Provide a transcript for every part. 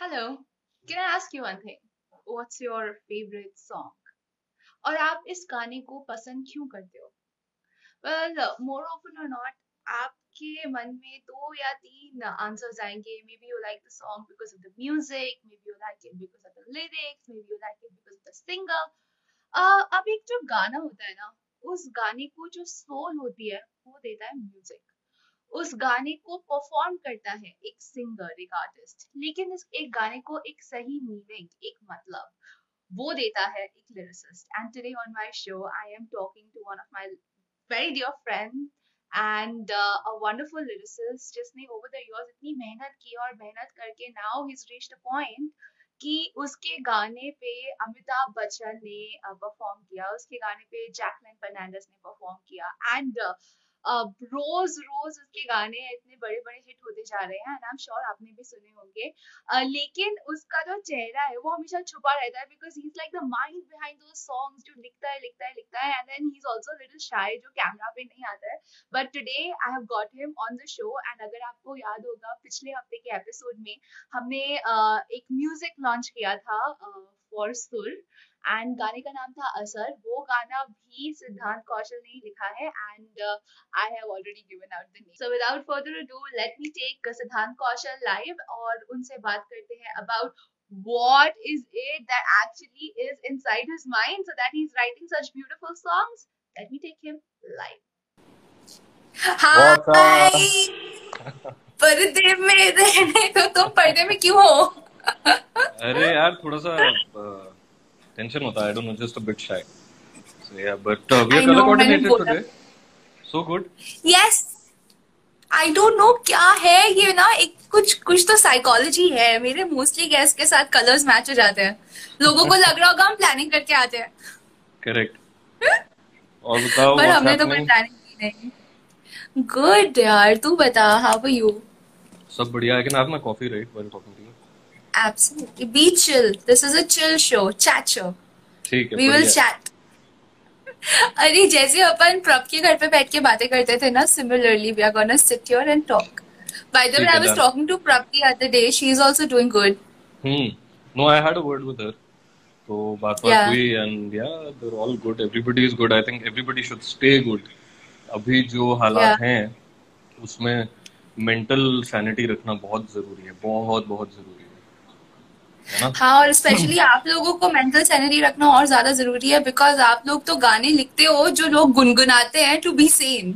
Hello, can I ask you one thing? What's your favorite song? और आप इस गाने को पसंद क्यों करते हो? Well, more often or not, आपके मन में 2 या 3 आंसर्स आएंगे. Maybe you like the song because of the music, maybe you like it because of the lyrics, maybe you like it because of the singer. अब एक जो गाना होता है ना, उस गाने को जो सोल होती है वो देता है म्यूजिक. उस गाने को परफॉर्म करता है एक सिंगर, एक आर्टिस्ट, लेकिन इस एक गाने को एक सही मीनिंग, एक मतलब वो देता है एक lyricist. And today on my show I am talking to one of my very dear friend and a wonderful lyricist जिसने ओवर द इयर्स इतनी मेहनत की और मेहनत करके now he has reached a point कि उसके गाने पे अमिताभ बच्चन ने परफॉर्म किया, उसके गाने पे जैकलिन फर्नांडिस ने परफॉर्म किया एंड रोज रोज उसके गाने इतने बड़े बड़े हिट होते जा रहे हैं. एंड आई एम श्योर आपने भी सुने होंगे, लेकिन उसका जो चेहरा है वो हमेशा छुपा रहता है because he is like the mind behind those songs जो लिखता है and then he is also little shy जो कैमरा पे नहीं आता है. But today I have got him on the show. And अगर आपको याद होगा पिछले हफ्ते के एपिसोड में हमने एक म्यूजिक लॉन्च किया था फॉर सुर एंड गाने का नाम था असर. वो गाना भी सिद्धांत कौशल ने लिखा है and I have already given out the name. So without further ado let me take Siddhant Kaushal live और उनसे बात करते हैं about what is it that actually is inside his mind so that he's writing such beautiful songs. Let me take him live. Hi, पर्दे में रहने को तुम पर्दे में क्यों हो? अरे यार थोड़ा सा tension hota I don't know, just a bit shy, so yeah, but we are color coordinated today, so good. Yes, I don't know क्या है ये ना, एक कुछ तो psychology है. मेरे mostly guests के साथ colors match हो जाते हैं. लोगों को लग रहा होगा हम planning करके आते हैं. Correct. और बताओ, पर हमने तो कोई planning की नहीं. Good यार, तू बता, how are you? सब बढ़िया. I can have my coffee right while talking to you. Absolutely. Be chill. This is a chill show. Chat show. ठीक है. We will chat. अरे जैसे अपन प्रभ के घर पे बैठ के बातें करते थे ना, similarly we are gonna sit here and talk. By the way, I was talking to Prab the other day. She is also doing good. No, I had a word with her. So बात हुई and yeah, they're all good. Everybody is good. I think everybody should stay good. अभी जो हालात हैं, उसमें mental sanity रखना बहुत जरूरी है. बहुत बहुत जरूरी है. हाँ, और स्पेशली आप लोगों को मेंटल सैनिटी रखना और ज्यादा जरूरी है बिकॉज आप लोग तो गाने लिखते हो जो लोग गुनगुनाते हैं टू बी सेन.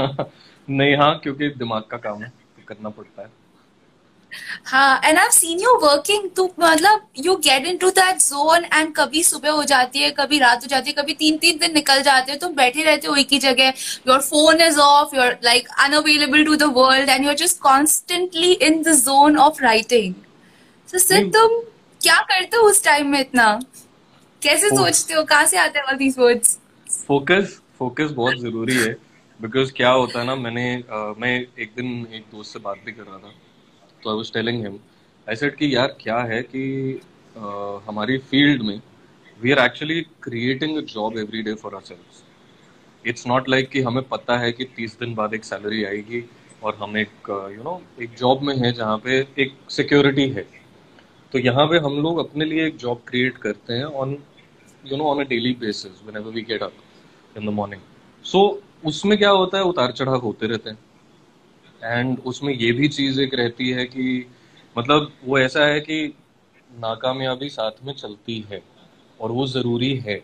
नहीं, हाँ, क्योंकि दिमाग का काम है तो करना पड़ता है. हाँ, and I have seen you working. तू मतलब you get into that zone and कभी सुबह हो जाती है, कभी रात हो जाती है, कभी 3-3 दिन निकल जाते हो. तुम बैठे रहते हो एक ही जगह, your phone is off, you're like unavailable to the world and you're just constantly in the zone of writing. Sir तुम क्या करते हो उस टाइम में? इतना कैसे सोचते हो, कहाँ से आते हैं all these words? फोकस बहुत जरूरी है बिकॉज क्या होता है ना, मैं एक दिन एक दोस्त से बात भी कर रहा था तो I was telling him, I said कि यार क्या है कि हमारी फील्ड में we are actually creating a job every day for ourselves. It's not like कि हमें पता है कि 30 दिन बाद एक सैलरी आएगी और हम एक एक जॉब में है जहाँ पे एक सिक्योरिटी है. तो यहाँ पे हम लोग अपने लिए एक जॉब क्रिएट करते हैं on a daily basis whenever we get up in the morning. So उसमें क्या होता है, उतार चढ़ाव होते रहते हैं एंड उसमें ये भी चीज एक रहती है कि मतलब वो ऐसा है कि नाकामयाबी साथ में चलती है और वो जरूरी है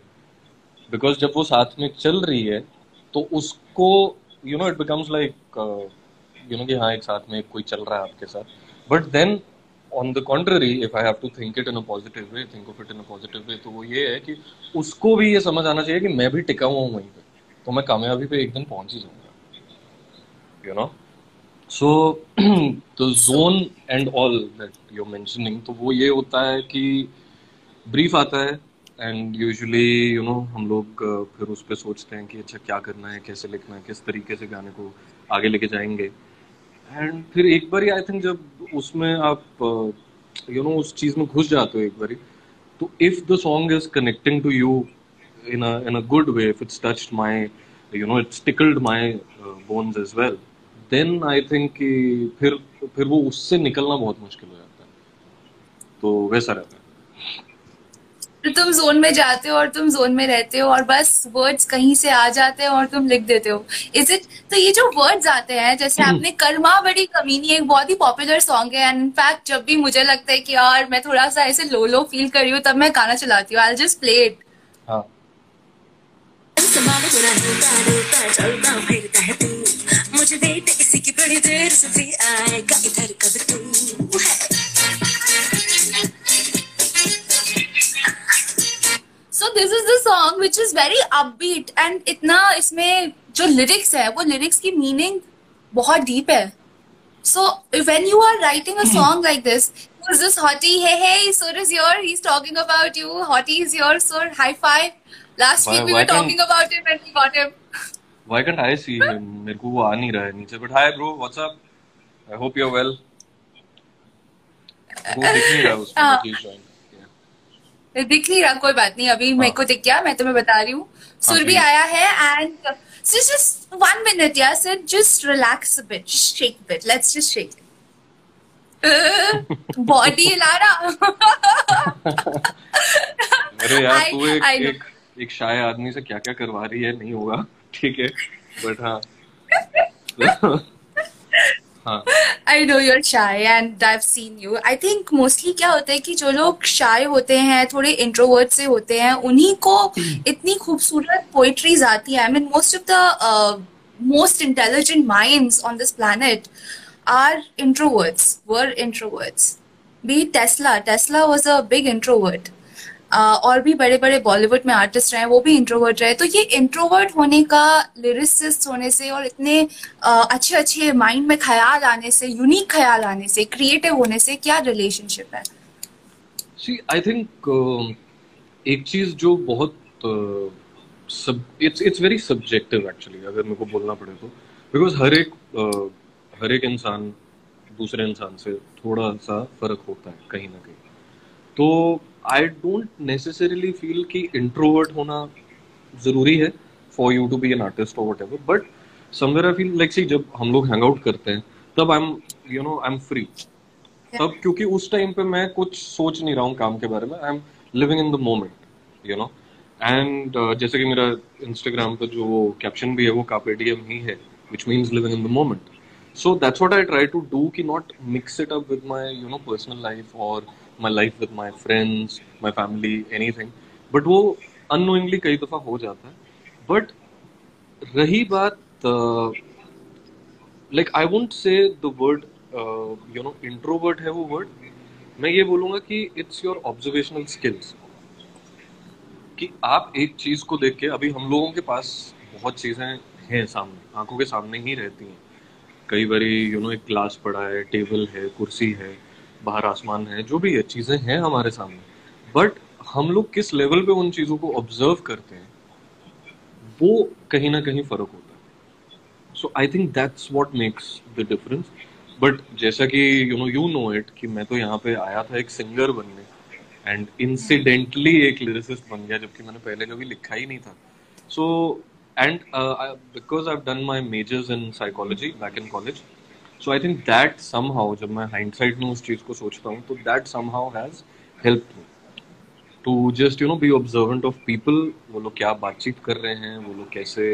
बिकॉज जब वो साथ में चल रही है तो उसको इट बिकम्स लाइक कि हाँ एक साथ में कोई चल रहा है आपके साथ. But then On the contrary, if I have to think it in a positive way, think of it in a positive way, तो वो ये है कि उसको भी ये समझ आना चाहिए कि मैं भी टिका हुआ हूँ वहीं पे, तो मैं कामयाबी पे एक दिन पहुंच ही जाऊंगा. So the zone and all that you're mentioning, तो वो ये होता है कि brief आता है and usually हम लोग फिर उस पर सोचते हैं कि अच्छा क्या करना है, कैसे लिखना है, किस तरीके से गाने को आगे लेके जाएंगे. एंड फिर एक बार आई थिंक जब उसमें आप उस चीज में घुस जाते हो एक बारी, तो if the song is connecting to you in a good way, if it's touched my it's tickled my bones as well, then I think कि फिर वो उससे निकलना बहुत मुश्किल हो जाता है. तो वैसा रहता है। तो तुम जोन में जाते हो और तुम जोन में रहते हो और बस वर्ड्स कहीं से आ जाते हैं और तुम लिख देते हो। Is it? तो ये जो वर्ड्स आते हैं, जैसे आपने कर्मा बड़ी कमीनी, एक बहुत ही पॉपुलर सॉन्ग है, एंड इनफैक्ट जब भी मुझे लगता है कि यार मैं थोड़ा सा ऐसे लो लो फील कर रही हूँ तब मैं गाना चलाती हूँ। I just play it. मुझे इसी की बड़ी देर से आएगा इधर कब है। So this is the song which is very upbeat and इतना इसमें जो lyrics है वो lyrics की meaning बहुत deep है। So when you are writing a song like this, who's this hottie? Hey hey, so is your, he's talking about you. Hottie is your, so high five. Last week we were talking about him and we got him. Why can't I see him? मेरे को वो आ नहीं रहा है नीचे। But hi bro, what's up? I hope you're well. वो दिख नहीं रहा उसमें कि join. दिख नहीं रहा, कोई बात नहीं, अभी मेरे को दिख गया, मैं तुम्हें बता रही हूँ। सुर भी आया है एंड जस्ट 1 मिनट यार, sir just relax a bit, just shake a bit, let's just shake. Body हिला रहा। एक शाय आदमी से क्या क्या करवा रही है, नहीं होगा ठीक है, बट हाँ हाँ। I know you're shy and I've seen you. I think mostly क्या होता है कि जो लोग shy होते हैं, थोड़े इंट्रोवर्ट से होते हैं, उन्हीं को इतनी खूबसूरत पोइट्रीज आती है। I mean most of the most intelligent minds on this planet are introverts, were introverts. Be Tesla. Tesla was a big introvert. और भी बड़े बड़े बॉलीवुड में आर्टिस्ट रहे, वो भी इंट्रोवर्ट रहे। तो ये इंट्रोवर्ट होने का, लिरिसिस्ट होने से और इतने अच्छे अच्छे माइंड में ख्याल आने से, यूनिक ख्याल आने से, क्रिएटिव होने से क्या रिलेशनशिप है? See, I think एक चीज जो बहुत it's very subjective actually, अगर मेरे को बोलना पड़े तो, because हर एक इंसान दूसरे इंसान से थोड़ा सा फर्क होता है कहीं ना कहीं। तो I don't necessarily feel कि introvert होना जरूरी है for you to be an artist or whatever, but somewhere I feel like see जब हम लोग hang out करते हैं तब I'm free, तब क्योंकि उस time पे मैं कुछ सोच नहीं रहा हूँ काम के बारे में, I'm living in the moment, you know, and जैसे कि मेरा Instagram पे जो वो caption भी है वो carpe diem ही है, which means living in the moment, so that's what I try to do कि not mix it up with my you know personal life or my life with my friends, my family, anything, but वो unknowingly कई दफा हो जाता है। But रही बात like I won't say the word you know introvert है वो word, मैं ये बोलूँगा कि it's your observational skills कि आप एक चीज को देख के, अभी हम लोगों के पास बहुत चीजें हैं सामने, आंखों के सामने ही रहती हैं, कई बारी you know एक ग्लास पड़ा है, टेबल है, कुर्सी है, बाहर आसमान है, जो भी है चीजें हैं हमारे सामने, बट हम लोग किस लेवल पे उन चीजों को ऑब्जर्व करते हैं वो कहीं ना कहीं फर्क होता है। So I think that's what makes the difference. But जैसा कि यू नो इट कि मैं तो यहाँ पे आया था एक सिंगर बनने एंड इंसिडेंटली एक लिरिसिस्ट बन गया, जबकि मैंने पहले कभी लिखा ही नहीं था। So and because I have done my majors in psychology back in college, so I think that somehow जब मैं hindsight में उस चीज को सोचता हूँ तो that somehow has helped me to just you know be observant of people, वो लोग क्या बातचीत कर रहे हैं, वो लोग कैसे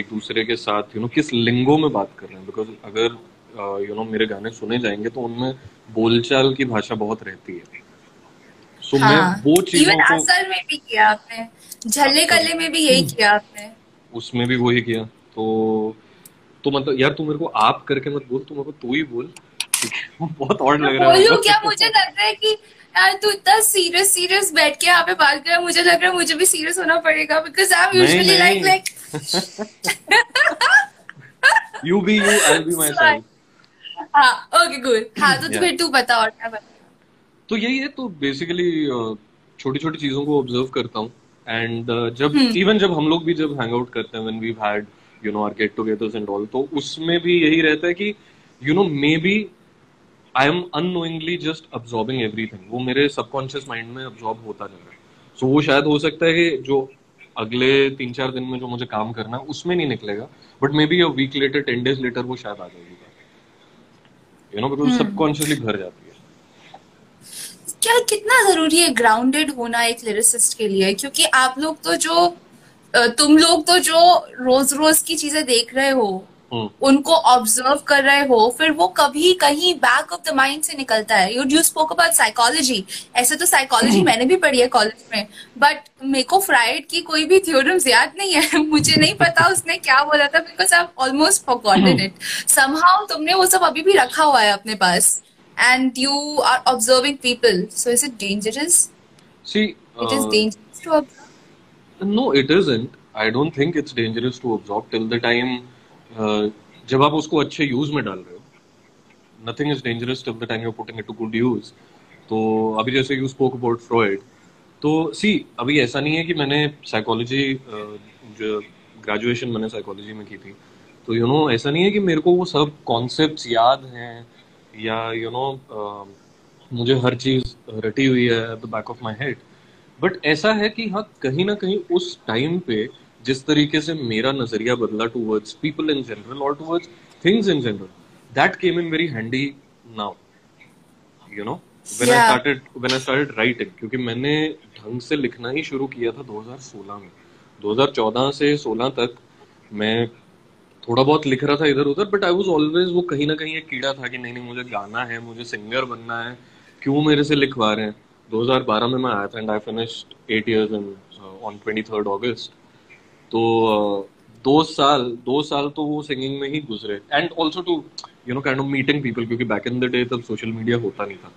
एक दूसरे के साथ you know किस लिंगो में बात कर रहे हैं, because अगर you know मेरे गाने सुने जाएंगे तो उनमें बोलचाल की भाषा बहुत रहती है। So हाँ, मैं वो चीजों को असल में भी किया आपने, झल्ले कल्ले में भी यही किया आपने, उसमें भी वही किया। तो मतलब यार तू मेरे को आप करके मत बोल, तू मेरे को तू ही बोल, बहुत ऑड लग रहा है। क्या मुझे लग रहा है कि यार तू इतना सीरियस बैठ के यहाँ पे बात कर रहा है, मुझे लग रहा है मुझे भी सीरियस होना पड़ेगा, because I'm usually like you be you, I'll be myself। हाँ okay good, हाँ तो फिर तू बता और क्या बता। तो यही है, तो बेसिकली छोटी छोटी चीजों को ऑब्जर्व करता हूँ एंड जब हम लोग भी जब हैंग आउट करते हैं when we've had you know our get togethers and all, तो उसमें भी यही रहता है कि you know maybe I am unknowingly just absorbing everything, वो मेरे subconscious mind में absorb होता जा रहा है। So वो शायद हो सकता है कि जो अगले 3-4 दिन में जो मुझे काम करना है उसमें नहीं निकलेगा, but maybe a week later, 10 days later वो शायद आ जाएगी, you know, because subconsciously भर जाती है। क्या कितना जरूरी है ग्राउंडेड होना एक लिरिसिस्ट के लिए? क्योंकि आप लोग तो जो तुम लोग तो जो रोज रोज की चीजें देख रहे हो, उनको ऑब्जर्व कर रहे हो, फिर वो कभी कहीं बैक ऑफ द माइंड से निकलता है. You spoke about psychology. ऐसे तो साइकोलॉजी मैंने भी पढ़ी है कॉलेज में, बट मेरे को फ्राइड की कोई भी थ्योरम्स याद नहीं है. मुझे नहीं पता उसने क्या बोला था, because I almost forgotten it. Somehow तुमने वो सब अभी भी रखा हुआ है अपने पास, and you are observing people. So is it dangerous? See, it is dangerous to observe? No, it isn't. I don't think it's dangerous to observe till the time जब आप उसको अच्छे यूज में डाल रहे हो. Nothing is dangerous till the time you are putting it to good use. तो अभी जैसे यू स्पोक अबाउट फ्रॉयड, तो सी अभी ऐसा नहीं है कि मैंने साइकोलॉजी जो ग्रेजुएशन मैंने साइकोलॉजी में की थी, तो यू नो ऐसा नहीं है कि मेरे को वो सब कॉन्सेप्ट्स याद हैं या यू नो मुझे हर चीज रटी हुई है at the back of my head. But ऐसा है कि हाँ, कहीं ना कहीं उस टाइम पे जिस तरीके से मेरा नजरिया बदला टूवर्ड्स पीपल इन जनरल और towards things in general, that came in very handy now, you know, when I started writing. क्योंकि मैंने ढंग से लिखना ही शुरू किया था 2016 में. 2014 से 16 तक मैं थोड़ा बहुत लिख रहा था इधर उधर, बट आई वाज ऑलवेज, वो कहीं ना कहीं एक कीड़ा था कि नहीं, मुझे गाना है, मुझे सिंगर बनना है, क्यों मेरे से लिखवा रहे हैं. 2012 में मैं आया था and I finished 8 years on 23rd August. तो 2 साल तो वो सिंगिंग में ही गुजरे, and also to you know kind of meeting people, क्योंकि बैक इन द डे तब सोशल मीडिया होता नहीं था.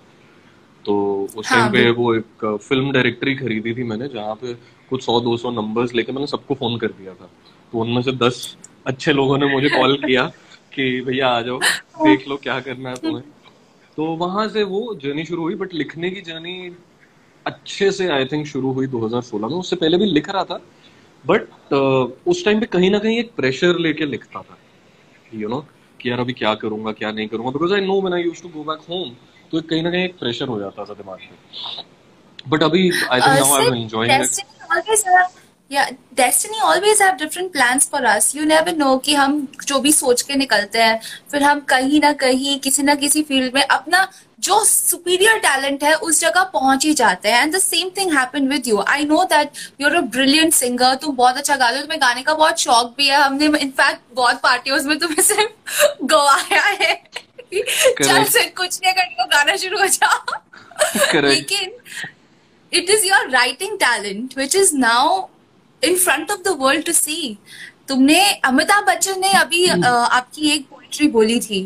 तो उस टाइम पे वो एक फिल्म डायरेक्टरी खरीदी थी मैंने, जहाँ पे कुछ 100-200 नंबर्स लेके मैंने सबको फोन कर दिया था. तो उनमें से 10 अच्छे लोगों ने मुझे कॉल किया कि भैया आ जाओ, देख लो क्या करना है तुम्हें. तो वहां से वो जर्नी शुरू हुई. बट लिखने की जर्नी अच्छे से आई थिंक शुरू हुई 2016 में. उससे पहले भी लिख रहा था, बट उस टाइम पे कहीं ना कहीं एक प्रेशर लेके लिखता था, यू नो, कि यार अभी क्या करूंगा क्या नहीं करूंगा, because I know when I used to go back home, तो कहीं ना कहीं एक प्रेशर हो जाता था दिमाग पे. बट अभी I think now I am enjoying it. या destiny always have different plans for us. You never know कि हम जो भी सोच के निकलते हैं, फिर हम कहीं ना कहीं किसी ना किसी फील्ड में अपना जो सुपीरियर टैलेंट है उस जगह पहुंच ही जाते हैं. And the same thing happened with you. I know that you are a brilliant singer. तुम बहुत अच्छा गा रहे हो, तुम्हें गाने का बहुत शौक भी है. हमने इनफैक्ट बहुत पार्टियों में तुम्हें सिर्फ गवाया है चल से कुछ नहीं करने को गाना शुरू हो जाओ. लेकिन it is your writing talent which is now in front of the world to see. तुमने अमिताभ बच्चन ने अभी आपकी एक पोएट्री बोली थी.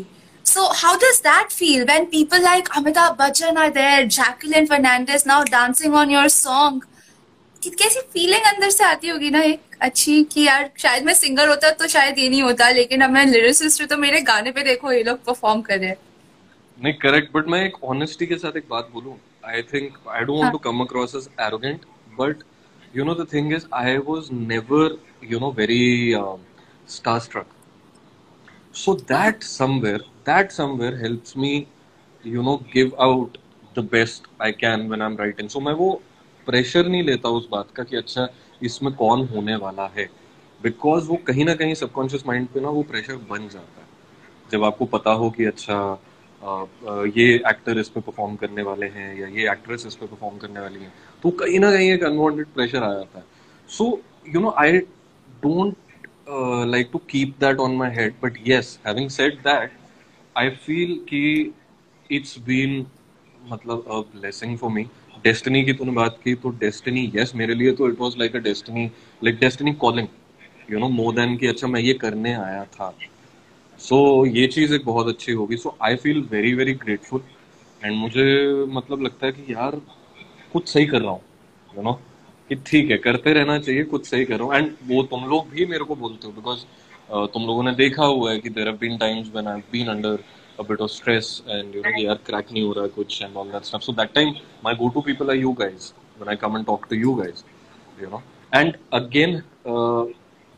So how does that feel when people like Amitabh Bachchan are there, Jacqueline Fernandez now dancing on your song? कैसी feeling अंदर से आती होगी ना एक अच्छी, कि यार शायद मैं सिंगर होता तो शायद ये नहीं होता, लेकिन अब मैं लिरिसिस्ट हूँ, तो मेरे गाने पे देखो ये लोग परफॉर्म कर रहे हैं. नहीं, करेक्ट. बट मैं एक ऑनेस्टी के साथ एक बात बोलूँ, I think I don't want to come across as arrogant, but you know the thing is I was never very starstruck, so that somewhere helps me give out the best I can when I'm writing. So main wo pressure nahi leta us baat ka ki acha isme kaun hone wala hai, because wo kahin na kahin subconscious mind pe na wo pressure ban jata hai jab aapko pata ho ki acha ये actor इस पे perform करने वाले हैं या ये actress इस पे परफॉर्म करने वाली है, तो कहीं ना कहीं एक अनवांटेड प्रेशर आ जाता है. So you know I don't like to keep that on my head, but yes, having said that I feel कि इट्स बीन मतलब a blessing for me. Destiny की तूने बात की, तो डेस्टिनी यस, मेरे लिए तो it was like a destiny, like destiny calling, you know, more than कि अच्छा मैं ये करने आया था. सो ये चीज़ एक बहुत अच्छी होगी. So I feel very very grateful, and मुझे मतलब लगता है कि यार कुछ सही कर रहा हूँ, यू नो, कि ठीक है, करते रहना चाहिए, कुछ सही कर रहा हूँ. एंड वो तुम लोग भी मेरे को बोलते हो, बिकॉज तुम लोगों ने देखा हुआ है कि there have been times when I have been under a bit of stress and you know यार क्रैक नहीं हो रहा कुछ and all that stuff. So that time my go to people are you guys, when I come and talk to you guys, you know. And again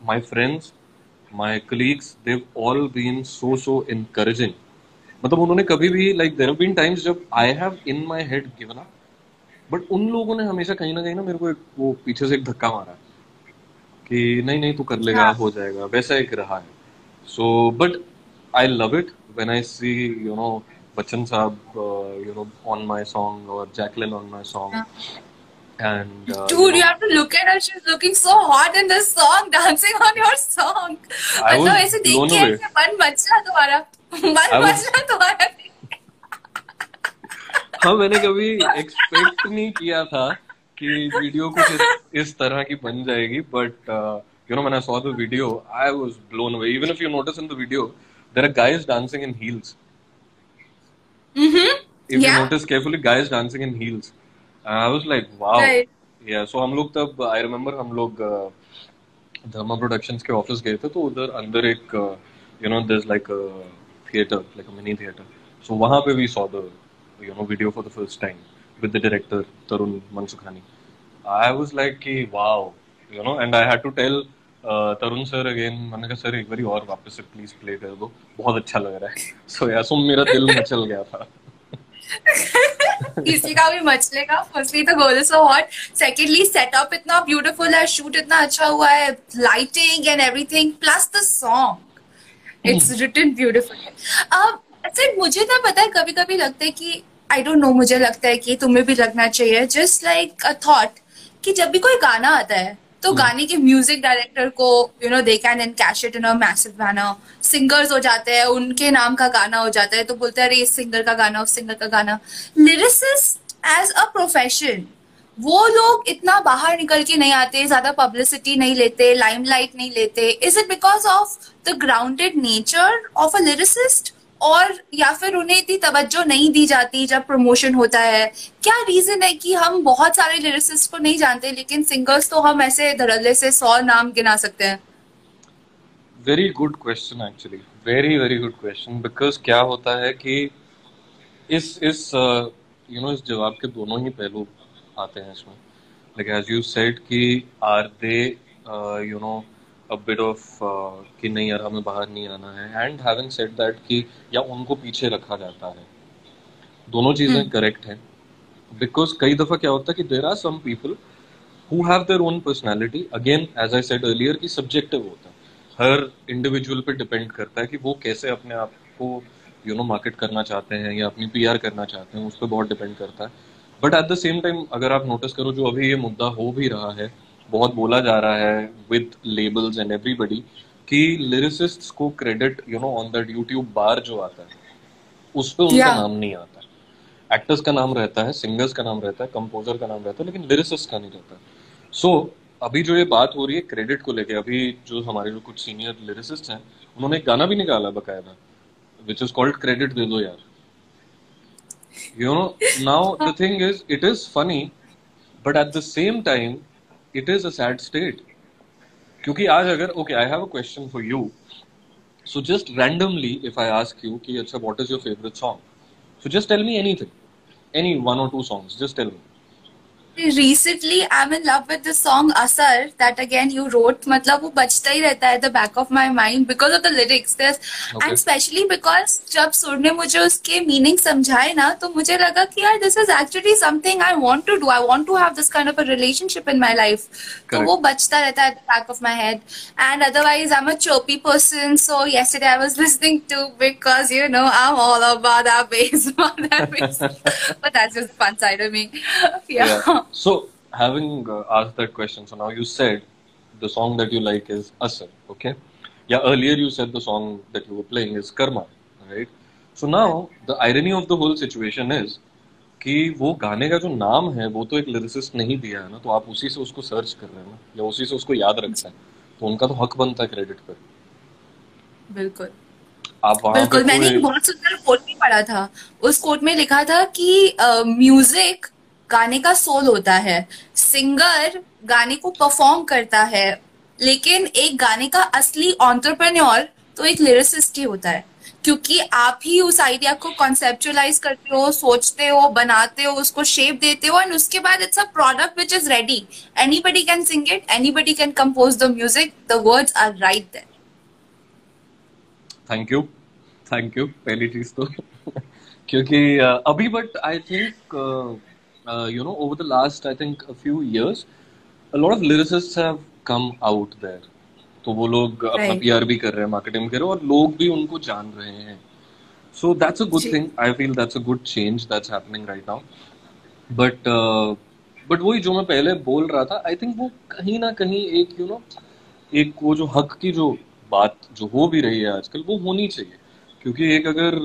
my friends, my colleagues, they've all been so encouraging. मतलब उन्होंने कभी भी like there have been times जब I have in my head given up, but उन लोगों ने हमेशा कहीं ना मेरे को एक वो पीछे से एक धक्का मारा कि नहीं तू कर लेगा, हो जाएगा, वैसा एक रहा है. So but I love it when I see you know Bachchan saab, on my song, or Jacqueline on my song. And dude, you have to look at her. She's looking so hot in this song, dancing on your song. I was ऐसे blown away. मन बचना तुम्हारा. हाँ, मैंने कभी expect नहीं किया था कि वीडियो कुछ इस तरह की बन जाएगी. But when I saw the video, I was blown away. Even if you notice in the video, there are guys dancing in heels. If you notice carefully, guys dancing in heels. I was like, wow. Right. Yeah. So हम लोग तब, I remember हम लोग धर्मा productions के office गए थे, तो उधर अंदर एक there's like a theater, like a mini theater. So वहाँ पे we saw the video for the first time with the director Tarun Mansukhani. I was like, wow, and I had to tell Tarun sir again. मैंने कहा sir एक बारी और वापस से please play कर दो, बहुत अच्छा लग रहा है. So yeah, so मेरा दिल मचल गया था. किसी का भी मचलेगा. Firstly the girl is so hot, secondly setup इतना ब्यूटीफुल है, शूट इतना अच्छा हुआ है, lighting and everything, plus the song, it's written beautiful. मुझे ना पता है, कभी कभी लगता है कि आई डोंट नो, मुझे लगता है कि तुम्हें भी लगना चाहिए, जस्ट लाइक अ थॉट, कि जब भी कोई गाना आता है तो गाने के म्यूजिक डायरेक्टर को they can and cash it in a massive गाना. सिंगर्स हो जाते हैं, उनके नाम का गाना हो जाता है, तो बोलते हैं अरे इस सिंगर का गाना, उस सिंगर का गाना. लिरिसिस्ट एज अ प्रोफेशन, वो लोग इतना बाहर निकल के नहीं आते, ज्यादा पब्लिसिटी नहीं लेते, लाइमलाइट नहीं लेते. Is it because of the grounded nature of a lyricist, और या फिर उन्हें इतनी तवज्जो नहीं दी जाती जब प्रमोशन होता है? क्या रीजन है कि हम बहुत सारे लिरिसिस्ट को नहीं जानते, लेकिन सिंगर्स तो हम ऐसे धड़ल्ले से 100 नाम गिना सकते हैं? Very good question actually, very very good question. Because क्या होता है कि इस जवाब के दोनों ही पहलू आते हैं इसमें. लाइक एज यू सेड कि are they a bit of कि नहीं यार हमें बाहर नहीं आना है, and having said that कि या उनको पीछे रखा जाता है. दोनों चीजें करेक्ट हैं, because कई दफा क्या होता है कि there are some people who have their own personality. Again, as I said earlier कि subjective होता है, हर individual पे depend करता है कि वो कैसे अपने आप को market करना चाहते हैं या अपनी PR करना चाहते हैं, उस पर बहुत डिपेंड करता है. But at the same time अगर आप नोटिस करो, जो अभी ये मुद्दा हो भी रहा है, बहुत बोला जा रहा है विद लेबल्स एंड एवरीबडी, कि लिरिसिस्ट्स को क्रेडिट ऑन दैट यूट्यूब बार जो आता है उस पे उनका नाम नहीं आता. एक्टर्स का नाम रहता है, सिंगर्स का नाम रहता है, कंपोजर का नाम रहता है, लेकिन लिरिसिस्ट का नहीं रहता. सो अभी जो ये बात हो रही है क्रेडिट को लेके, अभी जो हमारे जो कुछ सीनियर लिरिसिस्ट हैं उन्होंने एक गाना भी निकाला बकायदा, विच इज कॉल्ड क्रेडिट दे दो यार. Now the thing is, it is funny, but at the same time It is a sad state. क्योंकि आज अगर okay, I have a question for you. So just randomly, if I ask you कि अच्छा, what is your favorite song? So just tell me anything, any one or two songs. Just tell me. Recently, I'm in love with the song "Asar" that again you wrote. मतलब वो बजता ही रहता है the back of my mind because of the lyrics. There's okay. And especially because जब सुर ने मुझे उसके meaning समझाए ना, तो मुझे लगा कि यार this is actually something I want to do. I want to have this kind of a relationship in my life. तो वो बजता रहता है at the back of my head. And otherwise, I'm a chirpy person. So yesterday I was listening to because I'm all about that bass, but that's just the fun side of me. Yeah. So, having asked that question, so now you said the song that you like is Asar, okay? Yeah, earlier you said the song that you were playing is Karma, right? So now the irony of the whole situation is कि वो गाने का जो नाम है वो तो एक lyricist नहीं दिया है ना, तो आप उसी से उसको search कर रहे हैं ना, या उसी से उसको याद रखते हैं, तो उनका तो हक बनता है credit पर. बिल्कुल. बिल्कुल. मैंने बहुत सुंदर quote भी पढ़ा था. उस quote में लिखा था कि music गाने का सोल होता है, सिंगर गाने को परफॉर्म करता है, लेकिन एक गाने का असली एंटरप्रेन्योर तो एक लिरिसिस्ट ही होता है, क्योंकि आप ही उस आइडिया को कॉन्सेप्चुअलाइज करते हो, सोचते हो, बनाते हो, उसको शेप देते हो, एंड उसके बाद it's a product which is ready. Anybody can sing it, anybody can compose the music, the words are right there. Thank you पहली चीज तो क्योंकि अभी but I think over the last, I think, a few years, a lot of lyricists have come out there. तो वो लोग अपना PR भी कर रहे हैं, marketing कर रहे हैं, और लोग भी उनको जान रहे हैं. So that's a good thing. I feel that's a good change that's happening right now. But वही जो मैं पहले बोल रहा था, I think वो कहीं ना कहीं एक you know एक वो जो हक की जो बात जो हो भी रही है आजकल वो होनी चाहिए, क्योंकि एक अगर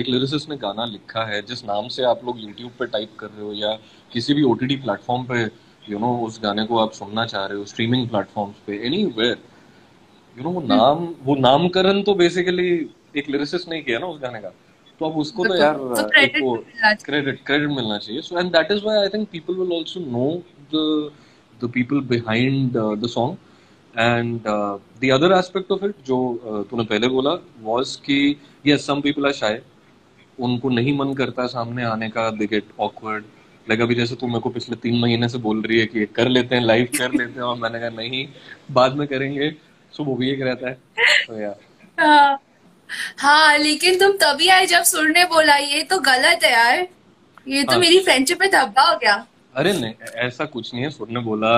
एक लिरिसिस्ट ने गाना लिखा है, जिस नाम से आप लोग YouTube पे टाइप कर रहे हो या किसी भी OTT प्लेटफॉर्म पे you know उस गाने को आप सुनना चाह रहे हो, स्ट्रीमिंग प्लेटफॉर्म्स पे anywhere, you know वो नामकरण तो बेसिकली एक लिरिसिस्ट नहीं किया ना उस गाने का, तो अब उसको तो यार क्रेडिट मिलना चाहिए. So and that is why I think people will also know the people behind the song. And the other aspect of it जो तूने पहले बोला वाज कि yes some people are shy, उनको नहीं मन करता सामने आने का, दे गेट ऑकवर्ड. लाइक अभी जैसे तू मेरे को पिछले 3 महीने से बोल रही है कि कर लेते हैं लाइव कर लेते हैं, और मैंने कहा नहीं बाद में करेंगे, सो वो भी एक रहता है. तो यार हाँ, लेकिन तुम तभी आए जब सुर ने बोला ये तो गलत है यार, ये तो मेरी फ्रेंडशिप पे धब्बा हो गया. अरे नहीं, ऐसा कुछ नहीं है. सुर ने बोला,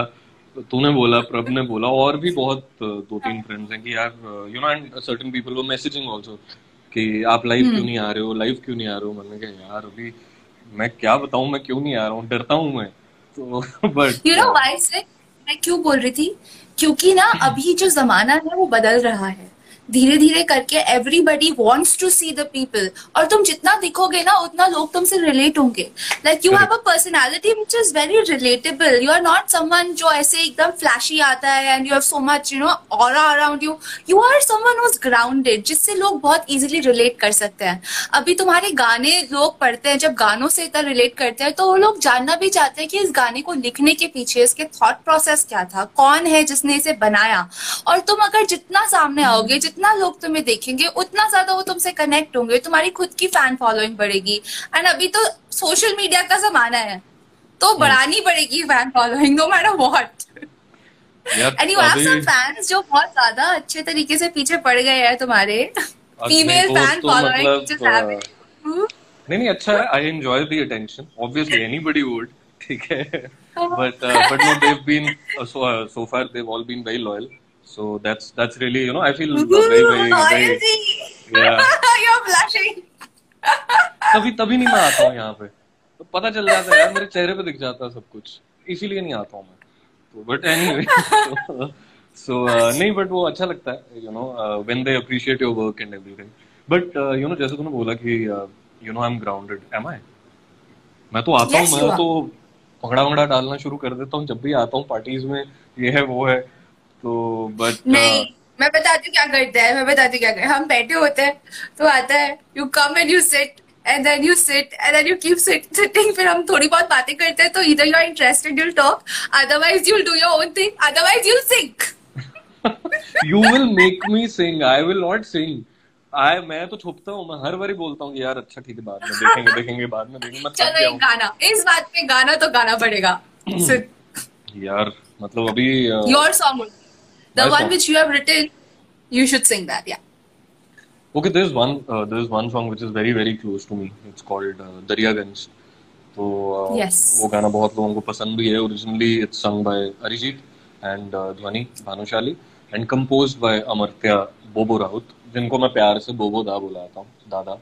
तूने बोला, प्रभ ने बोला, और भी बहुत 2-3 फ्रेंड्स हैं कि यार you know and certain people were messaging also कि आप लाइव क्यों नहीं आ रहे हो, लाइव क्यों नहीं आ रहे हो. मैंने कहा यार अभी मैं क्या बताऊं मैं क्यों नहीं आ रहा हूँ, डरता हूँ मैं तो. बट यू नो व्हाई से मैं क्यों बोल रही थी, क्योंकि ना अभी जो जमाना है वो बदल रहा है धीरे धीरे करके. Everybody wants to see the people, और तुम जितना दिखोगे ना उतना लोग तुमसे रिलेट होंगे. Like you have a personality which is very relatable. You are not someone जो ऐसे एकदम फ्लैशी आता है, and you have so much you know aura around you. You are someone who is grounded, जिससे लोग बहुत easily relate कर सकते हैं. अभी तुम्हारे गाने लोग पढ़ते हैं, जब गानों से इतना रिलेट करते हैं तो वो लोग जानना भी चाहते हैं कि इस गाने को लिखने के पीछे इसके थॉट प्रोसेस क्या था, कौन है जिसने इसे बनाया. और तुम अगर जितना सामने आओगे, जितना लोग तुम्हें देखेंगे, उतना ज्यादा वो तुमसे कनेक्ट होंगे, तुम्हारी खुद की फैन फॉलोइंग बढ़ेगी. एंड अभी तो सोशल मीडिया का जमाना है तो बढ़ानी पड़ेगी fan following no matter what. And you have some fans जो बहुत ज्यादा अच्छे तरीके से पीछे पड़ गए हैं तुम्हारे, फीमेल फैन फॉलोइंग. नहीं अच्छा है, I enjoy the attention, obviously anybody would, ठीक है. But no they have been so far they have all been very loyal. So that's really, you know, I feel very yeah. You're blushing. तभी नहीं मैं आता हूँ यहाँ पे, तो पता चल जाता है यार, मेरे चेहरे पे दिख जाता है सब कुछ, इसीलिए नहीं आता हूँ मैं तो. But anyway, so नहीं, but वो अच्छा लगता है, you know, when they appreciate your work and everything. But you know, जैसे तूने बोला कि you know I'm grounded, am I? मैं तो आता हूँ, मैं तो भंगड़ा भंगड़ा डालना शुरू कर देता हूँ जब भी आता हूँ, पार्टीज में ये है वो है. तो बट नहीं, मैं बताती हूँ क्या करते हैं, मैं बताती हूँ क्या करते हैं. हम बैठे होते हैं तो आता है you come and you sit and then you sit and then you keep sitting. फिर हम थोड़ी बहुत बातें करते हैं, तो इधर you are interested you will talk, otherwise you will do your own thing, otherwise you will sing. You will make me sing, I will not sing. मैं तो छुपता हूँ, मैं हर बारी बोलता हूँ यार अच्छा ठीक है बाद में देखेंगे देखेंगे बाद में देखेंगे. चलो एक गाना, इस बात पे गाना तो गाना पड़ेगा यार. मतलब अभी your song, the one which you have written, you should sing that. Yeah, okay, there is one song which is very close to me. It's called Daryaganj. So yes, wo gana bahut logon ko pasand bhi hai. Originally it's sung by Arijit and Dhwani Bhanushali and composed by Amartya Bobo Rahut, jinko main pyar se Bobo da bulata hu. Dada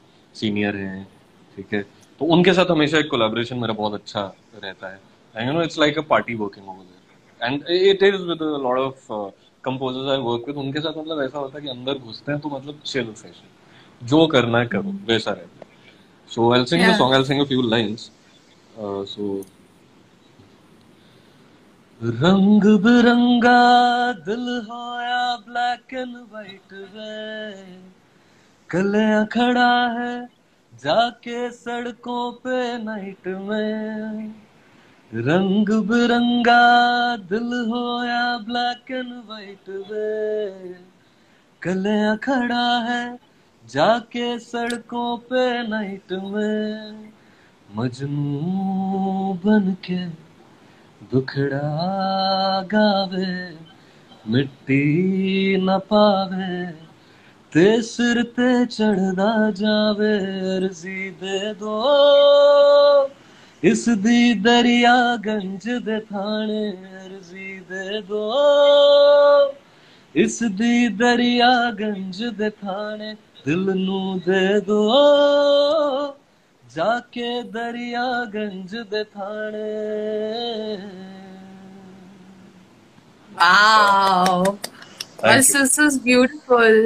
senior hain, theek hai, to unke sath hamesha ek collaboration mera bahut acha rehta hai. And you know it's like a party working over there, and it is with a lot of composers I work with, उनके साथ मतलब ऐसा होता है कि अंदर घुसते हैं तो मतलब चिल सेशन, जो करना है करो, वैसा रहता है. So I will sing the song, I will sing a few lines. So रंग बिरंगा दिल होया ब्लैक एंड व्हाइट वे, कलियां खड़ा है जाके सड़कों पे नाइट में. रंग बिरंगा दिल होया ब्लैक एंड व्हाइट वे, कलियां खड़ा है जाके सड़कों पे नाइट में. मजनू बनके दुखड़ा गावे, मिट्टी न पावे, ते सिर ते चढ़दा जावे. अर्जी दे दो इस दी दरियागंज दे थाने, अर्जी दे दो इस दी दरियागंज दे थाने. दिल नू दे दुआ जाके दरियागंज दे थाने। Wow, this is beautiful.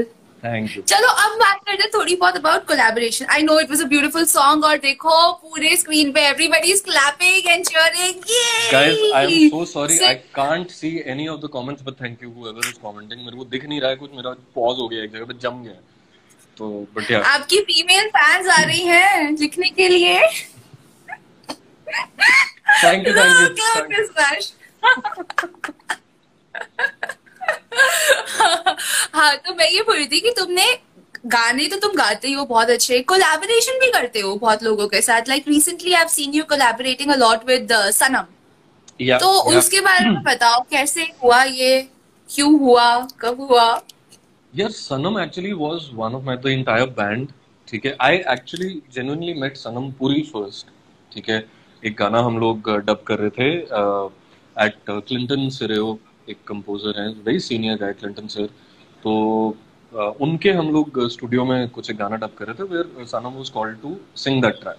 Thank you. चलो अब बात करते हैं थोड़ी बहुत about collaboration. I know it was a beautiful song और देखो पूरे screen पे everybody is clapping and cheering. Yay! Guys, I'm so sorry. I can't see any of the comments, but thank you whoever is commenting. मेरे को दिख नहीं रहा है कुछ, मेरा pause हो गया एक जगह पे, जम गया तो बढ़िया। आपकी फीमेल फैंस आ रही हैं लिखने के लिए। Thank you, thank you. हाँ, तो मैं ये बोल रही थी कि तुमने गाने तो तुम गाते ही हो बहुत अच्छे, कोलैबोरेशन भी करते हो बहुत लोगों के साथ। Like recently I have seen you collaborating a lot with Sanam. तो उसके बारे में बताओ, कैसे हुआ ये, क्यों हुआ, कब हुआ? यार Sanam actually was one of my the entire band. ठीक है, I actually genuinely met Sanam पूरी फर्स्ट। ठीक है, एक गाना हम लोग डब कर रहे थे एट क्लिंटन सिरेओ, एक कंपोजर हैं very senior guy Clinton sir, तो उनके हम लोग स्टूडियो में कुछ एक गाना डब कर रहे थे where Sanam was called to sing that track,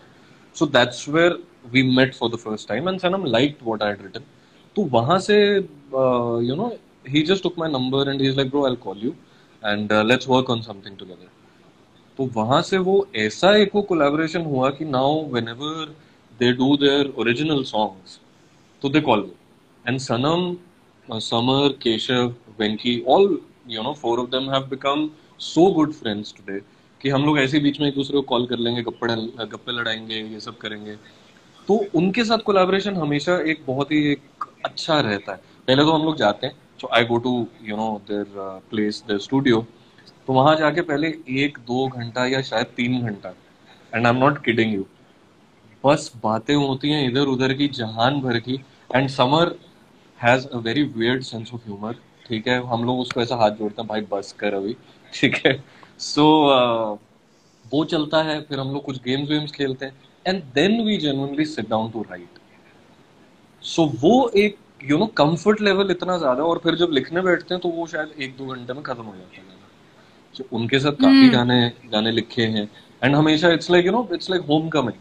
so that's where we met for the first time and Sanam liked what I had written. तो वहां से you know he just took my number and he is like bro I will call you and let's work on something together. तो वहां से वो ऐसा एक वो कोलैबोरेशन हुआ कि now whenever they do their original songs तो they call me and Sanam, Samar, Keshav, Venki, all you know, four of them have become so good friends today कि हम लोग ऐसे बीच में एक दूसरे को कॉल कर लेंगे, गप्पे लड़ाएंगे, ये सब करेंगे। तो उनके साथ कोलैबोरेशन हमेशा एक बहुत ही एक अच्छा रहता है। पहले तो हम लोग जाते हैं, so I go to you know their place, their studio, तो वहाँ जाके पहले 1-2 घंटा या शायद 3 घंटा, and I'm not kidding you, बस बातें होती हैं इधर उधर की, जहान भर की। And Samar has a very weird sense of humor, ठीक है, हम लोग उसको ऐसा हाथ जोड़ते हैं भाई बस कर अभी, ठीक है। So वो चलता है, फिर हम लोग कुछ गेम्स खेलते हैं and then we genuinely sit down to write. So वो एक you know comfort level इतना ज़्यादा, और फिर जब लिखने बैठते हैं तो वो शायद 1-2 घंटे में खत्म हो जाता है। So उनके साथ काफी गाने लिखे हैं and हमेशा it's like homecoming.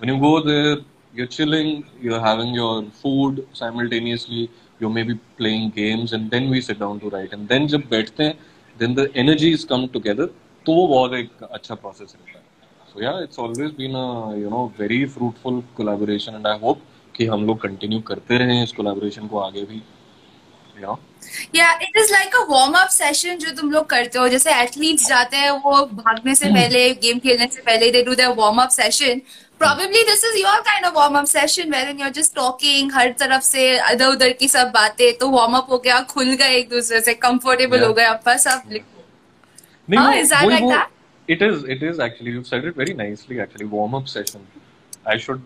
When you go there, you're chilling, you're having your food simultaneously, you may be playing games and then we sit down to write and then जब बैठते हैं then the energies come together, तो वो बहुत एक अच्छा process रहता है। So yeah, it's always been a you know very fruitful collaboration and I hope कि हम लोग continue करते रहें इस collaboration को आगे भी, you know? Yeah, it is like a warm-up session जो तुम लोग करते हो, जैसे athletes जाते हैं वो भागने से पहले, game खेलने से पहले they do their warm-up session. Probably this is your kind of warm up session wherein you're just talking, हर तरफ से इधर उधर की सब बातें, तो वार्म अप हो गया, खुल गए एक दूसरे से, कंफर्टेबल हो गए आप बस आप। हाँ, is that like that? It is actually, you've said it very nicely actually, warm up session. I should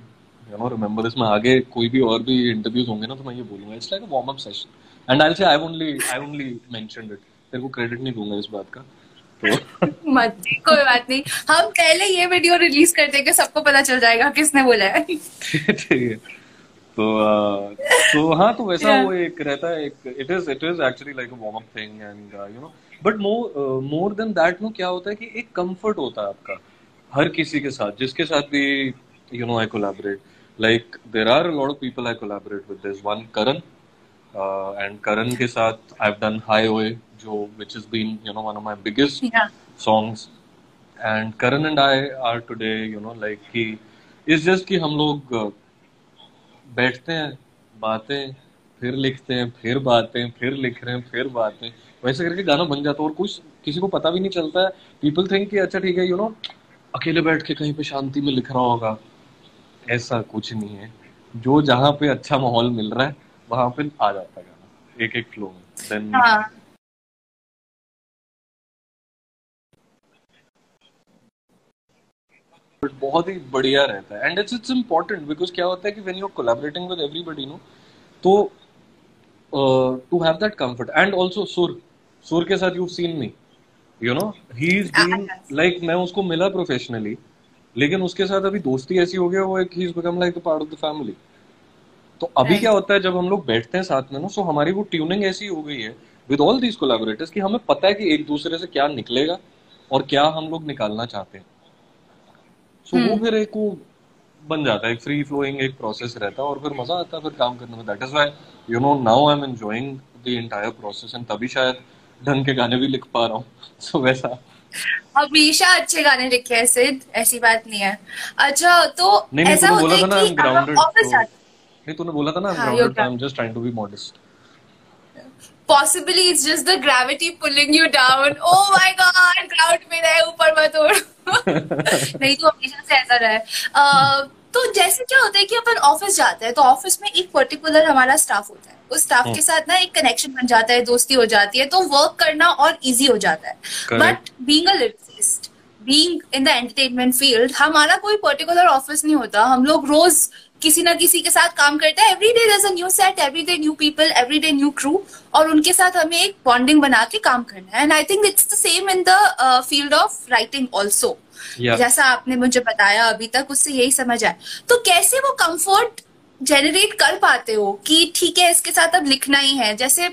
you know remember this, मैं आगे कोई भी और भी इंटरव्यूज होंगे ना तो मैं ये बोलूँगा it's like a warm up session and I'll say I only mentioned it, तेरे को क्रेडिट नहीं दूंगा इस बात का। मत जी, कोई बात नहीं, हम पहले ये वीडियो रिलीज कर देंगे, सबको पता चल जाएगा किसने बोला है। ठीक है, तो हाँ, तो वैसा वो एक रहता है, एक it is actually like a warm up thing and you know but more than that no क्या होता है कि एक कंफर्ट होता है आपका हर किसी के साथ, जिसके साथ भी you know I collaborate, like there are a lot of people I collaborate with, there's one Karan and Karan के साथ I've done Highway जो which has been you know one of my biggest songs and Karan and I are today you know like कि it's just कि हम लोग बैठते हैं, बातें, फिर लिखते हैं, फिर बातें, फिर लिख रहे हैं, फिर बातें, वैसे करके गाना बन जाता है और कुछ किसी को पता भी नहीं चलता है। पीपल थिंक कि अच्छा ठीक है यू नो अकेले बैठ के कहीं पे शांति में लिख रहा होगा, ऐसा कुछ नहीं है, जो जहाँ पे अच्छा माहौल मिल रहा है वहाँ पे आ जाता है गाना एक एक फ्लो में। Then, बहुत ही बढ़िया रहता है एंड इट्स इम्पोर्टेंट बिकॉज क्या होता है कि when you are collaborating with everybody no तो to have that comfort and also सुर के साथ you have seen me you know he is being like, मैं उसको मिला प्रोफेशनली लेकिन उसके साथ अभी दोस्ती ऐसी हो गया वो एक ही is become like a part of the family. तो अभी क्या होता है जब हम लोग बैठते हैं साथ में ना सो हमारी वो ट्यूनिंग ऐसी हो गई है विद ऑल दीज कोलैबोरेटर्स कि हमें पता है कि एक दूसरे से क्या निकलेगा और क्या हम लोग निकालना चाहते हैं। सो वो फिर एक वो बन जाता है, एक फ्री फ्लोइंग एक प्रोसेस रहता है और फिर मजा आता है फिर काम करने में। That is why you know now I am enjoying the entire process and तभी शायद ढंग के गाने भी लिख पा रहा हूँ। सो वैसा हमेशा अच्छे गाने लिखे हैं सिद्ध, ऐसी बात नहीं है। अच्छा तो ऐसा होता है कि आप ऑफिस जाते, नहीं तूने बोला था ना I am grounded, I am just trying to be modest. Possibly it's just the gravity pulling you down. Oh my God, ground में रहे, ऊपर मत उड़। नहीं तो हमेशा से ऐसा रहा है। तो जैसे क्या होता है कि अपन ऑफिस जाते हैं तो ऑफिस में एक पर्टिकुलर हमारा स्टाफ होता है, उस स्टाफ के साथ ना एक कनेक्शन बन जाता है, दोस्ती हो जाती है, तो वर्क करना और इजी हो जाता है। But being a lyricist, being in the entertainment field, हमारा कोई पर्टिकुलर ऑफिस नहीं होता, हम लोग रोज किसी ना किसी के साथ काम करते हैं। Every day there is a new set, every day new people, every day new crew, और उनके साथ हमें एक बॉन्डिंग बना के काम करना है। And I think it's the same in the field of writing also, जैसा आपने मुझे बताया अभी तक, उससे यही समझ आया। तो कैसे वो कंफर्ट जेनरेट कर पाते हो कि ठीक है इसके साथ अब लिखना ही है? जैसे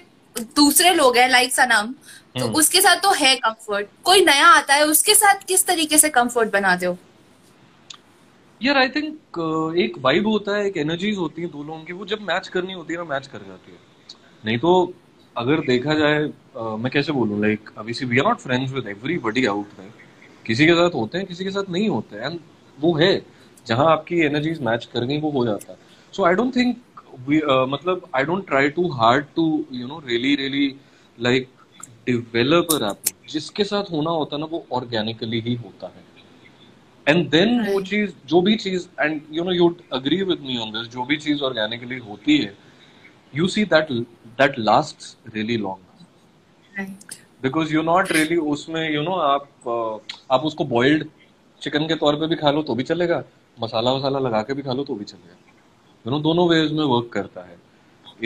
दूसरे लोग हैं लाइक सनम, तो उसके साथ तो है कंफर्ट, कोई नया आता है उसके साथ किस तरीके से कंफर्ट बनाते हो? यार आई थिंक एक वाइब होता है, एक एनर्जीज होती है दो लोगों की, वो जब मैच करनी होती है ना मैच कर जाती है। नहीं तो अगर देखा जाए मैं कैसे बोलूं, लाइक अभी we are not friends with everybody out there, किसी के साथ होते हैं किसी के साथ नहीं होते हैं, एंड वो है जहां आपकी एनर्जीज मैच कर गई वो हो जाता है। सो आई डोंट थिंक मतलब I don't try too hard to you know really really like develop a rapport, जिसके साथ होना होता है ना वो ऑर्गेनिकली ही होता है। एंड देन वो चीज जो भी चीज, and you know you agree with me on this, जो भी चीज ऑर्गेनिकली होती है you see that lasts really long, because you not really उसमें यू नो आप उसको बॉइल्ड चिकन के तौर पे भी खा लो तो भी चलेगा, मसाला वसाला लगा के भी खा लो तो भी चलेगा, यू नो दोनों वेज में वर्क करता है।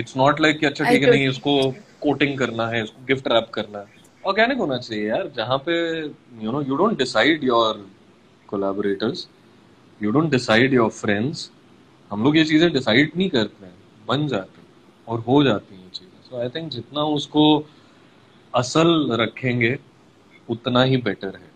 इट्स नॉट लाइक कि अच्छा ठीक है नहीं इसको कोटिंग करना है, इसको गिफ्ट रैप करना है, ऑर्गेनिक होना चाहिए यार, जहाँ पे you know you don't decide your collaborators, you don't decide your friends, हम लोग ये चीजें decide नहीं करते हैं, बन जाती हैं और हो जाती हैं चीजें। So I think जितना उसको असल रखेंगे उतना ही better है।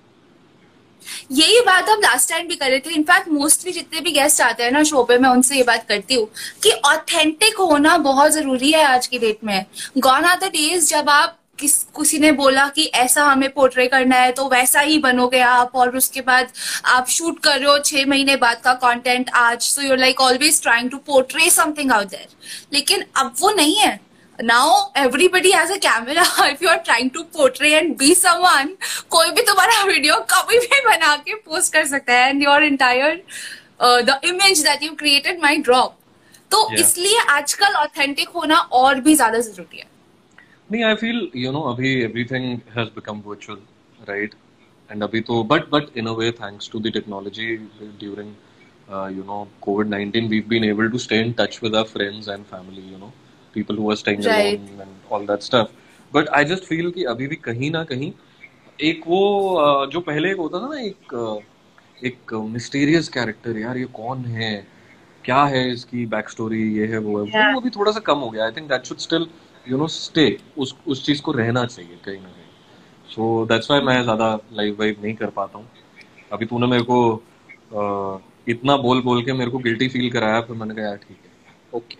यही बात हम लास्ट टाइम भी कर रहे थे, इनफैक्ट मोस्टली जितने भी गेस्ट आते हैं ना शो पे मैं उनसे ये बात करती हूँ कि ऑथेंटिक होना बहुत जरूरी है आज की डेट में। Gone are the days जब आप किसी ने बोला कि ऐसा हमें पोर्ट्रे करना है तो वैसा ही बनोगे आप, और उसके बाद आप शूट कर रहे हो 6 महीने बाद का कंटेंट आज, so you are like always trying to portray something out there. लेकिन अब वो नहीं है, now everybody has a camera, if you are trying to portray and be someone, कोई भी तुम्हारा वीडियो कभी भी बना के पोस्ट कर सकता है, and your entire the image that you created might drop. तो इसलिए आजकल ऑथेंटिक होना और भी ज्यादा जरूरी है। नहीं आई फील यू नो अभी everything has become virtual right, and अभी तो but in a way thanks to the technology during you know कोविड-19 we have been able to stay in touch with our friends and family, you know people who are staying alone and all that stuff. But I just feel कि अभी भी कहीं ना कहीं एक वो जो पहले एक होता था ना एक मिस्टीरियस कैरेक्टर, यार ये कौन है क्या है इसकी बैक स्टोरी ये है वो है, वो भी थोड़ा सा कम हो गया। I think that should still you know stay, उस चीज को रहना चाहिए कहीं ना कहीं। सो दैट्स व्हाई मैं ज्यादा लाइव वाइव नहीं कर पाता हूँ। अभी तूने मेरे को इतना बोल के मेरे को गिल्टी फील कराया, फिर मैंने कहा यार ठीक है ओके।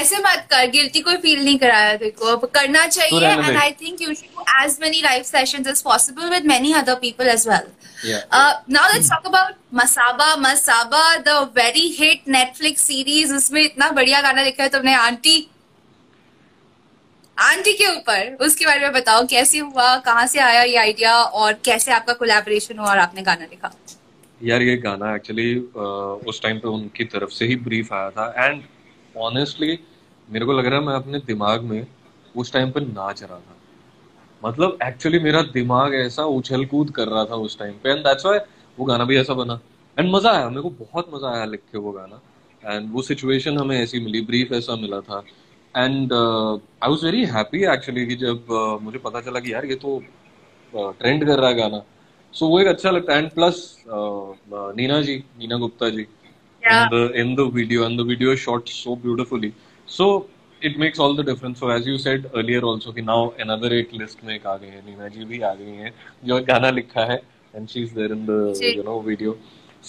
ऐसे मत कर, गिल्टी कोई फील नहीं कराया देखो, अब करना चाहिए। And I think you should do as many live sessions as possible with many other people as well. Now let's talk about Masaba, the very hit Netflix series, उसमें इतना बढ़िया गाना लिखा है तुमने आंटी के ऊपर, उसके बारे में बताओ कैसे हुआ, कहाँ से आया ये आइडिया और कैसे आपका कोलैबोरेशन हुआ और आपने गाना लिखा? यार ये गाना एक्चुअली उस टाइम पे उनकी तरफ से ही ब्रीफ आया था, एंड ऑनेस्टली मेरे को लग रहा है मैं अपने दिमाग में उस टाइम पे नाच रहा था, मतलब एक्चुअली मेरा दिमाग ऐसा उछल कूद कर रहा था उस टाइम पे, एंड दैट्स व्हाई वो गाना भी ऐसा बना। एंड मजा आया, मेरे को बहुत मजा आया लिख के वो गाना, एंड वो सिचुएशन हमें ऐसी मिली, ब्रीफ ऐसा मिला था, and I was very happy actually कि जब मुझे पता चला कि यार ये तो ट्रेंड कर रहा है गाना, सो वो एक अच्छा लगता है। And plus Neena Gupta ji in the video, and the video shot so beautifully, so it makes all the difference. So as you said earlier also कि now another एक list में एक आ गई है, नीना जी भी आ गई हैं जो गाना लिखा है and she's there in the you know video.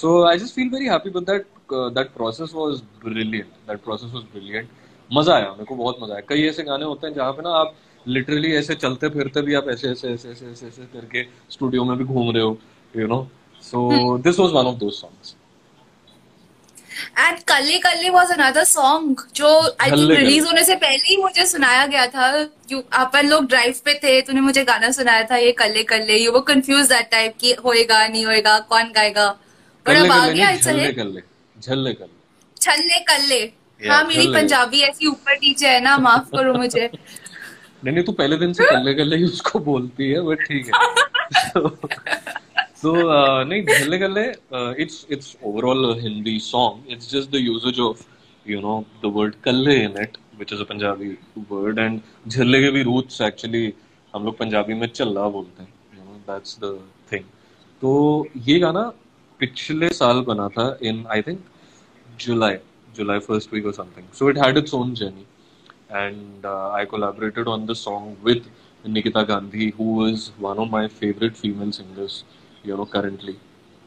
So I just feel very happy, but that process was brilliant. That process was brilliant. मजा आया, मेरे को बहुत मजा आया. कई ऐसे गाने होते हैं जहाँ पे ना आप literally ऐसे चलते फिरते भी आप ऐसे ऐसे ऐसे ऐसे ऐसे, ऐसे करके studio में भी घूम रहे हो, you know. So this was one of those songs. And Kalli Kalli was another song जो I think release होने से पहले ही मुझे सुनाया गया था. अपन लोग drive पे थे, तूने मुझे गाना सुनाया था ये Kalli Kalli. You were confused that time कि होएगा नहीं होएगा, कौन गाएगा. पर अब आ गया इसे. छल्ले कल्ले, छल्ले कल्ले, छल्ले कल्ले. हाँ मेरी पंजाबी ऐसी ऊपर नीचे है ना, माफ करो मुझे. नहीं तू पहले दिन से कल्ले कल्ले ही उसको बोलती है, बट ठीक है. So नहीं गल्ले गल्ले, it's overall a Hindi song. It's just the usage of you know the word kalle in it, which is a Punjabi word, and झल्ले के भी roots actually हम लोग पंजाबी में चल्ला बोलते हैं, you know that's the thing. तो ये गाना पिछले साल बना था in I think July first week or something. So it had its own journey, and I collaborated on the song with Nikita Gandhi, who is one of my favorite female singers. You know currently,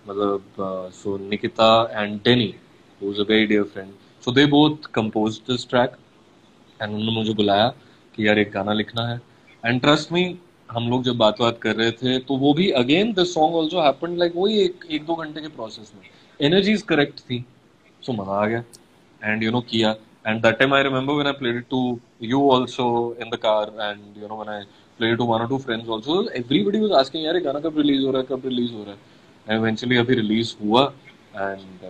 matlab so Nikita and Denny, who's a very dear friend, so they both composed this track, and उन्होंने मुझे बुलाया कि यार एक गाना लिखना है, and trust me हम लोग जब बात कर रहे थे तो वो भी again the song also happened like वही एक दो घंटे के process में energies correct थी, so मजा आ गया, and you know किया, and that time I remember when I played it to you also in the car, and you know when I played to one or two friends also, everybody was asking यार ये गाना कब release हो रहा है, and eventually अभी release हुआ, and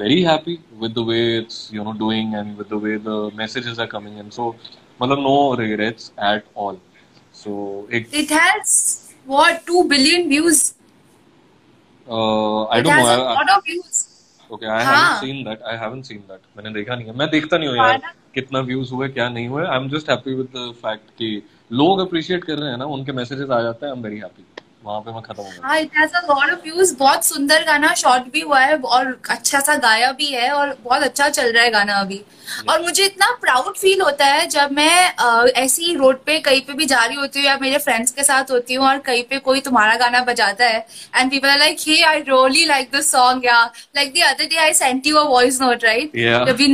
very happy with the way it's you know doing and with the way the messages are coming in, so मतलब no regrets at all. So it has what 2 billion views. I don't know. It has a lot of views. Okay, I haven't seen that. मैंने देखा नहीं है, मैं देखता नहीं हूँ यार कितना views हुए क्या नहीं हुए. I'm just happy with the fact कि लोग अप्रिशिएट कर रहे हैं ना, उनके मैसेजेस आ जाते हैं, आई एम वेरी हैप्पी. वहाँ पे मैं खत्म हो गया. It has a lot of views. बहुत सुंदर गाना, शॉर्ट भी हुआ है और अच्छा सा गाया भी है और बहुत अच्छा चल रहा है गाना अभी. और मुझे इतना प्राउड फील होता है जब मैं ऐसी रोड पे कहीं पे भी जा रही होती हूँ या मेरे फ्रेंड्स के साथ होती हूँ और कहीं पे कोई तुम्हारा गाना बजाता है, and people are like hey I really like this song. या like the other day I sent you a voice note, right? जब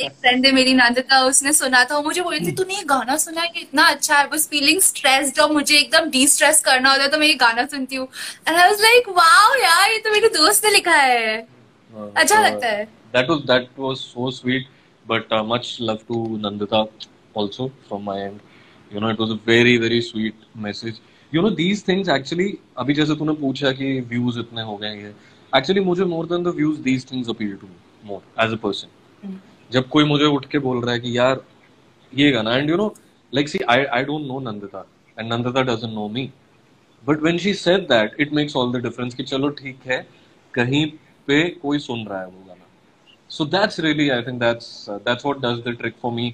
एक फ्रेंड है मेरी नंदिता, उसने सुना था, मुझे बोली थी तूने ये गाना सुना है कि इतना अच्छा है. बस फीलिंग स्ट्रेस्ड और मुझे एकदम डिस्ट्रेस करना होता है तो मैं ये गाना सुनती हूँ, and I was like wow यार ये तो मेरे दोस्त ने लिखा है. अच्छा लगता है. That was so sweet, but much love to Nandita also from my end. You know it was a very very sweet message. You know these things actually, अभी जैसे तूने पूछा कि views इतने हो गए हैं, actually मुझे more than the views these things appeal to me more as a person. जब कोई मुझे उठ के बोल रहा है कि यार ये गाना, and you know like see I don't know Nandita and Nandita doesn't know me. But when she said that, it makes all the difference कि चलो ठीक है कहीं पे कोई सुन रहा है वो गाना. So that's really I think that's what does the trick for me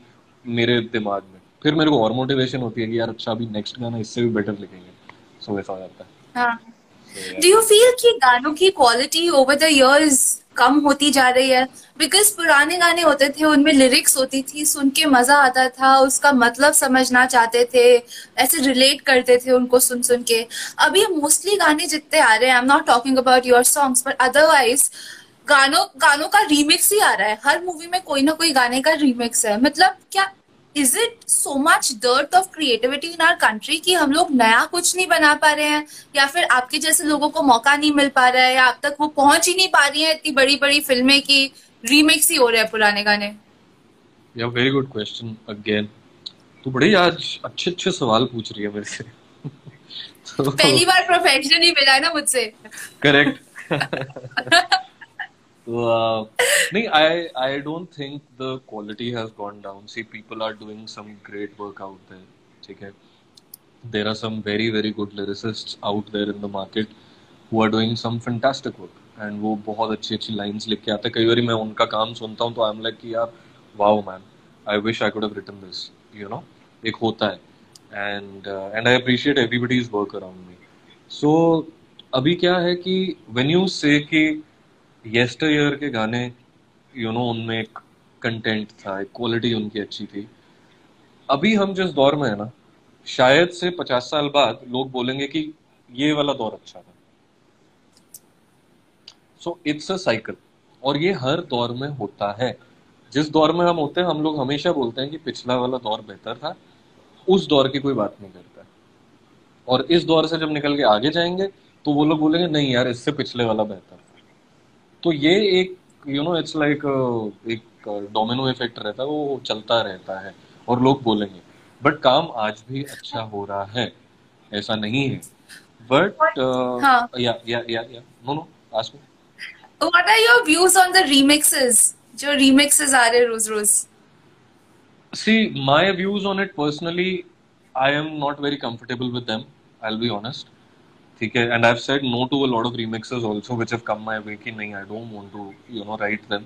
मेरे दिमाग में. फिर मेरे को और मोटिवेशन होती है कि यार अच्छा अभी नेक्स्ट गाना इससे भी बेटर लिखेंगे. So वैसा हो जाता है. हाँ. Do you feel कि गानों की क्वालिटी over the years कम होती जा रही है? Because पुराने गाने होते थे, उनमें लिरिक्स होती थी, सुन के मजा आता था, उसका मतलब समझना चाहते थे, ऐसे रिलेट करते थे उनको सुन के. अभी मोस्टली गाने जितने आ रहे हैं, I am not talking about your songs, but otherwise गानों का रीमिक्स ही आ रहा है. हर मूवी में कोई ना कोई गाने का रीमिक्स है. मतलब क्या Is it so much dearth of creativity in our country कि हम लोग नया कुछ नहीं बना पा रहे हैं, या फिर आपके जैसे लोगों को मौका नहीं मिल पा रहा है, या आप तक वो पहुंच ही नहीं पा रही है इतनी बड़ी बड़ी फिल्में की रीमेक्स ही हो रहे हैं पुराने गाने? Yeah, very good question again. तू बड़े आज अच्छे अच्छे सवाल पूछ रही है मेरे से. तो पहली बार प्रोफेशनल ही मिला है ना मुझसे. Correct. No, I don't think the quality has gone down. See, people are doing some great work out there. Okay, there are some very very good lyricists out there in the market who are doing some fantastic work, and वो बहुत अच्छी अच्छी lines लिख के आते हैं. कई बार मैं उनका काम सुनता हूँ तो I'm like कि यार wow man, I wish I could have written this. You know, एक होता है, and I appreciate everybody's work around me. So अभी क्या है कि when you say कि येस्टरयर के गाने यू नो उनमें एक कंटेंट था, एक क्वालिटी उनकी अच्छी थी, अभी हम जिस दौर में है ना, शायद से 50 साल बाद लोग बोलेंगे कि ये वाला दौर अच्छा था। सो इट्स अ साइकिल, और ये हर दौर में होता है। जिस दौर में हम होते हैं, हम लोग हमेशा बोलते हैं कि पिछला वाला दौर बेहतर था, उस दौर की कोई बात नहीं करता। और इस दौर से जब निकल के आगे जाएंगे तो वो लोग बोलेंगे नहीं यार, इससे पिछले वाला बेहतर था। तो ये एक यू नो इट्स लाइक एक डोमिनो इफेक्ट रहता है, वो चलता रहता है और लोग बोलेंगे। बट काम आज भी अच्छा हो रहा है, ऐसा नहीं है। बट नो आज में What are your views on the remixes? जो remixes आ रहे रोज रोज। See, my views on it personally, I am not very comfortable with them. I'll be honest. ठीक है, and I've said no to a lot of remixes also, which have come my way कि नहीं, I don't want to, you know, write them.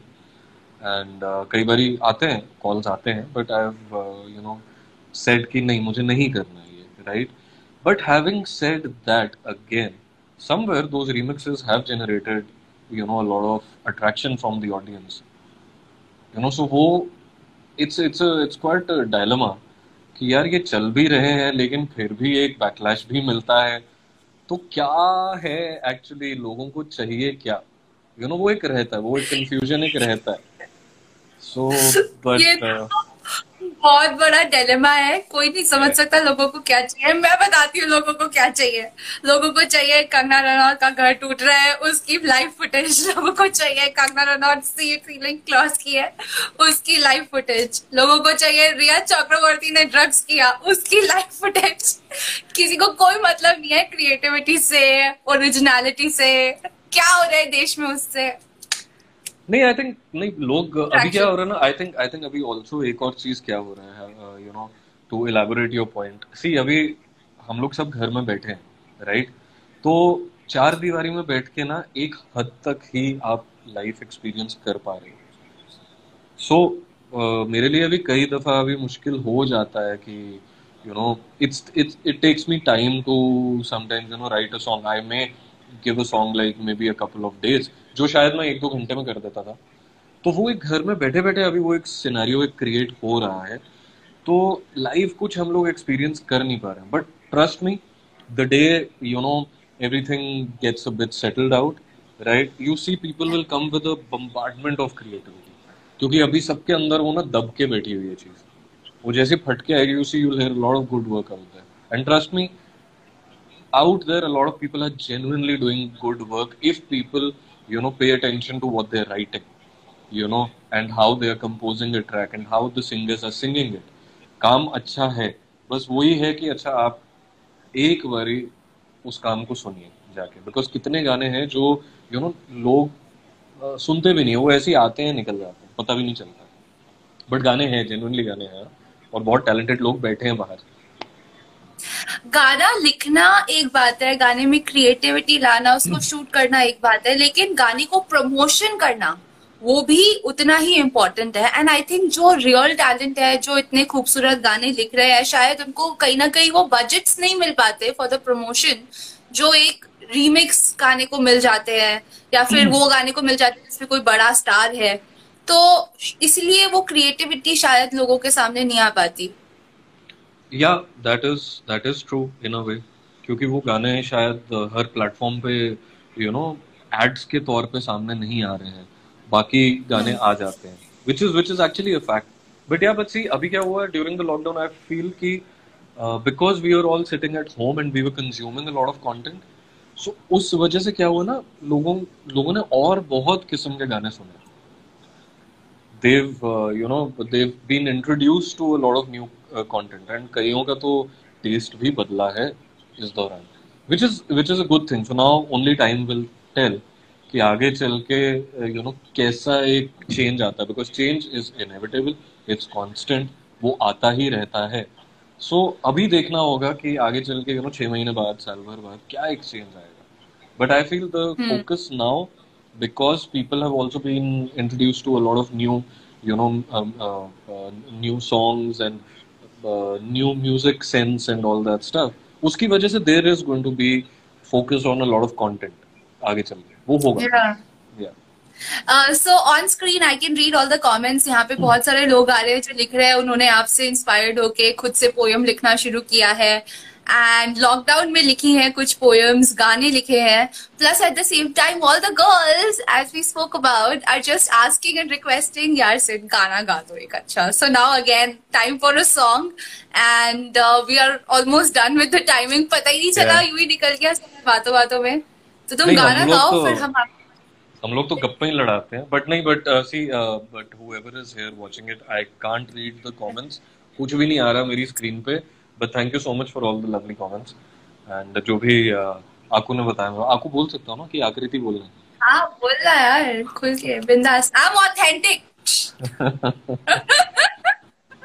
And कई बारी आते हैं calls आते हैं, but I've you know said कि नहीं, मुझे नहीं करना ये, right? But having said that, again, somewhere those remixes have generated a lot of attraction from the audience, so वो it's quite a dilemma कि यार ये चल भी रहे हैं लेकिन फिर भी एक backlash भी मिलता है, तो क्या है actually लोगों को चाहिए क्या, वो एक रहता है, वो एक confusion एक रहता है। So but ये बहुत बड़ा dilemma है, कोई नहीं समझ सकता लोगों को क्या चाहिए। मैं बताती हूँ लोगों को क्या चाहिए। लोगों को चाहिए कंगना रनौत का घर टूट रहा है, उसकी लाइव फुटेज। लोगों को चाहिए कंगना रनौत से फीलिंग क्लॉस की है, उसकी लाइव फुटेज। लोगों को चाहिए रिया चक्रवर्ती ने ड्रग्स किया, उसकी लाइव फुटेज। किसी को कोई मतलब नहीं है क्रिएटिविटी से, ओरिजिनलिटी से, क्या हो रहा है देश में उससे। नहीं, आई थिंक नहीं, लोग अभी क्या हो रहा है ना, आई थिंक अभी ऑल्सो एक और चीज क्या हो रहा है, you know to elaborate your point. See, अभी हम लोग सब घर में बैठे हैं, राइट? तो चार दीवारी में बैठ के ना एक हद तक ही आप लाइफ एक्सपीरियंस कर पा रहे हो। सो मेरे लिए अभी कई दफा अभी मुश्किल हो जाता है कि you know it takes me time to sometimes write a song. I may give a song like maybe a couple of days, जो शायद मैं 1-2 घंटे में कर देता था। तो वो एक घर में बैठे बैठे अभी वो एक सिनेरियो एक क्रिएट हो रहा है, तो लाइव कुछ हम लोग एक्सपीरियंस कर नहीं पा रहे हैं। But trust me, the day you know everything gets a bit settled out, right, you see people will come with a bombardment of creativity, क्योंकि अभी सबके अंदर वो ना दब के बैठी हुई है चीज। वो जैसे फटके आएगी, you see you will hear a lot of good work out there. And trust me, out there a lot of people are genuinely doing good work if people pay attention to what they're writing, and how they are composing a track and how the singers are singing it. काम अच्छा है, बस वही है कि अच्छा आप एक बारी उस काम को सुनिए जाके, because कितने गाने हैं जो लोग सुनते भी नहीं, वो ऐसे ही आते हैं निकल जाते हैं, पता भी नहीं चलता। बट गाने हैं, genuinely गाने हैं, और बहुत talented लोग बैठे हैं बाहर। गाना लिखना एक बात है, गाने में क्रिएटिविटी लाना, उसको शूट करना एक बात है, लेकिन गाने को प्रमोशन करना वो भी उतना ही इम्पोर्टेंट है। एंड आई थिंक जो रियल टैलेंट है, जो इतने खूबसूरत गाने लिख रहे हैं, शायद उनको कहीं ना कहीं वो बजट्स नहीं मिल पाते फॉर द प्रमोशन, जो एक रीमिक्स गाने को मिल जाते हैं, या फिर वो गाने को मिल जाते हैं जिसमें कोई बड़ा स्टार है। तो इसलिए वो क्रिएटिविटी शायद लोगों के सामने नहीं आ पाती। Yeah that is true in a way, क्योंकि वो गाने शायद हर प्लेटफॉर्म पे एड्स के तौर पे सामने नहीं आ रहे हैं, बाकी गाने आ जाते हैं, which is actually a fact. But yeah see अभी क्या हुआ during the lockdown, I feel कि because we are all sitting at home and we were consuming a lot of content, so उस वजह से क्या हुआ ना, लोगों ने और बहुत किस्म के गाने सुने। They've been introduced to a lot of new content, and कईयों का तो taste भी बदला है इस दौरान, which is a good thing. So now only time will tell कि आगे चल के कैसा एक change आता है, because change is inevitable, it's constant, वो आता ही रहता है। So अभी देखना होगा कि आगे चल के 6 महीने बाद, साल भर बाद क्या एक change आएगा। But I feel the focus now, because people have also been introduced to a lot of new new songs and new music sense and all that stuff, uski wajah se there is going to be focus on a lot of content aage chal ke, wo hoga। yeah So on screen I can read all the comments. यहाँ पे बहुत सारे लोग आ रहे हैं जो लिख रहे हैं, उन्होंने आपसे इंस्पायर्ड होके खुद से पोयम लिखना शुरू किया है एंड लॉकडाउन में लिखी है कुछ पोएम्स, गाने लिखे हैं. Plus at the same time all the girls as we spoke about are just asking and requesting, यार सिर्फ गाना गा दो एक अच्छा. So now again time for a song and we are almost done with the timing. पता ही नहीं चला, यूं ही निकल गया बातों बातों में. तो तुम गाना गाओ फिर हम लोग तो गप्पे ही लड़ाते हैं. बट नहीं, but see but whoever is here watching it, I can't read the comments. कुछ भी नहीं आ रहा मेरी स्क्रीन पे. But thank you so much for all the lovely comments. And जो भी आकू ने बताया, आकू बोल सकता हूँ ना कि आकृति बोल रहे हैं. हाँ बोल रहा यार, खुल के बिंदास. I'm authentic.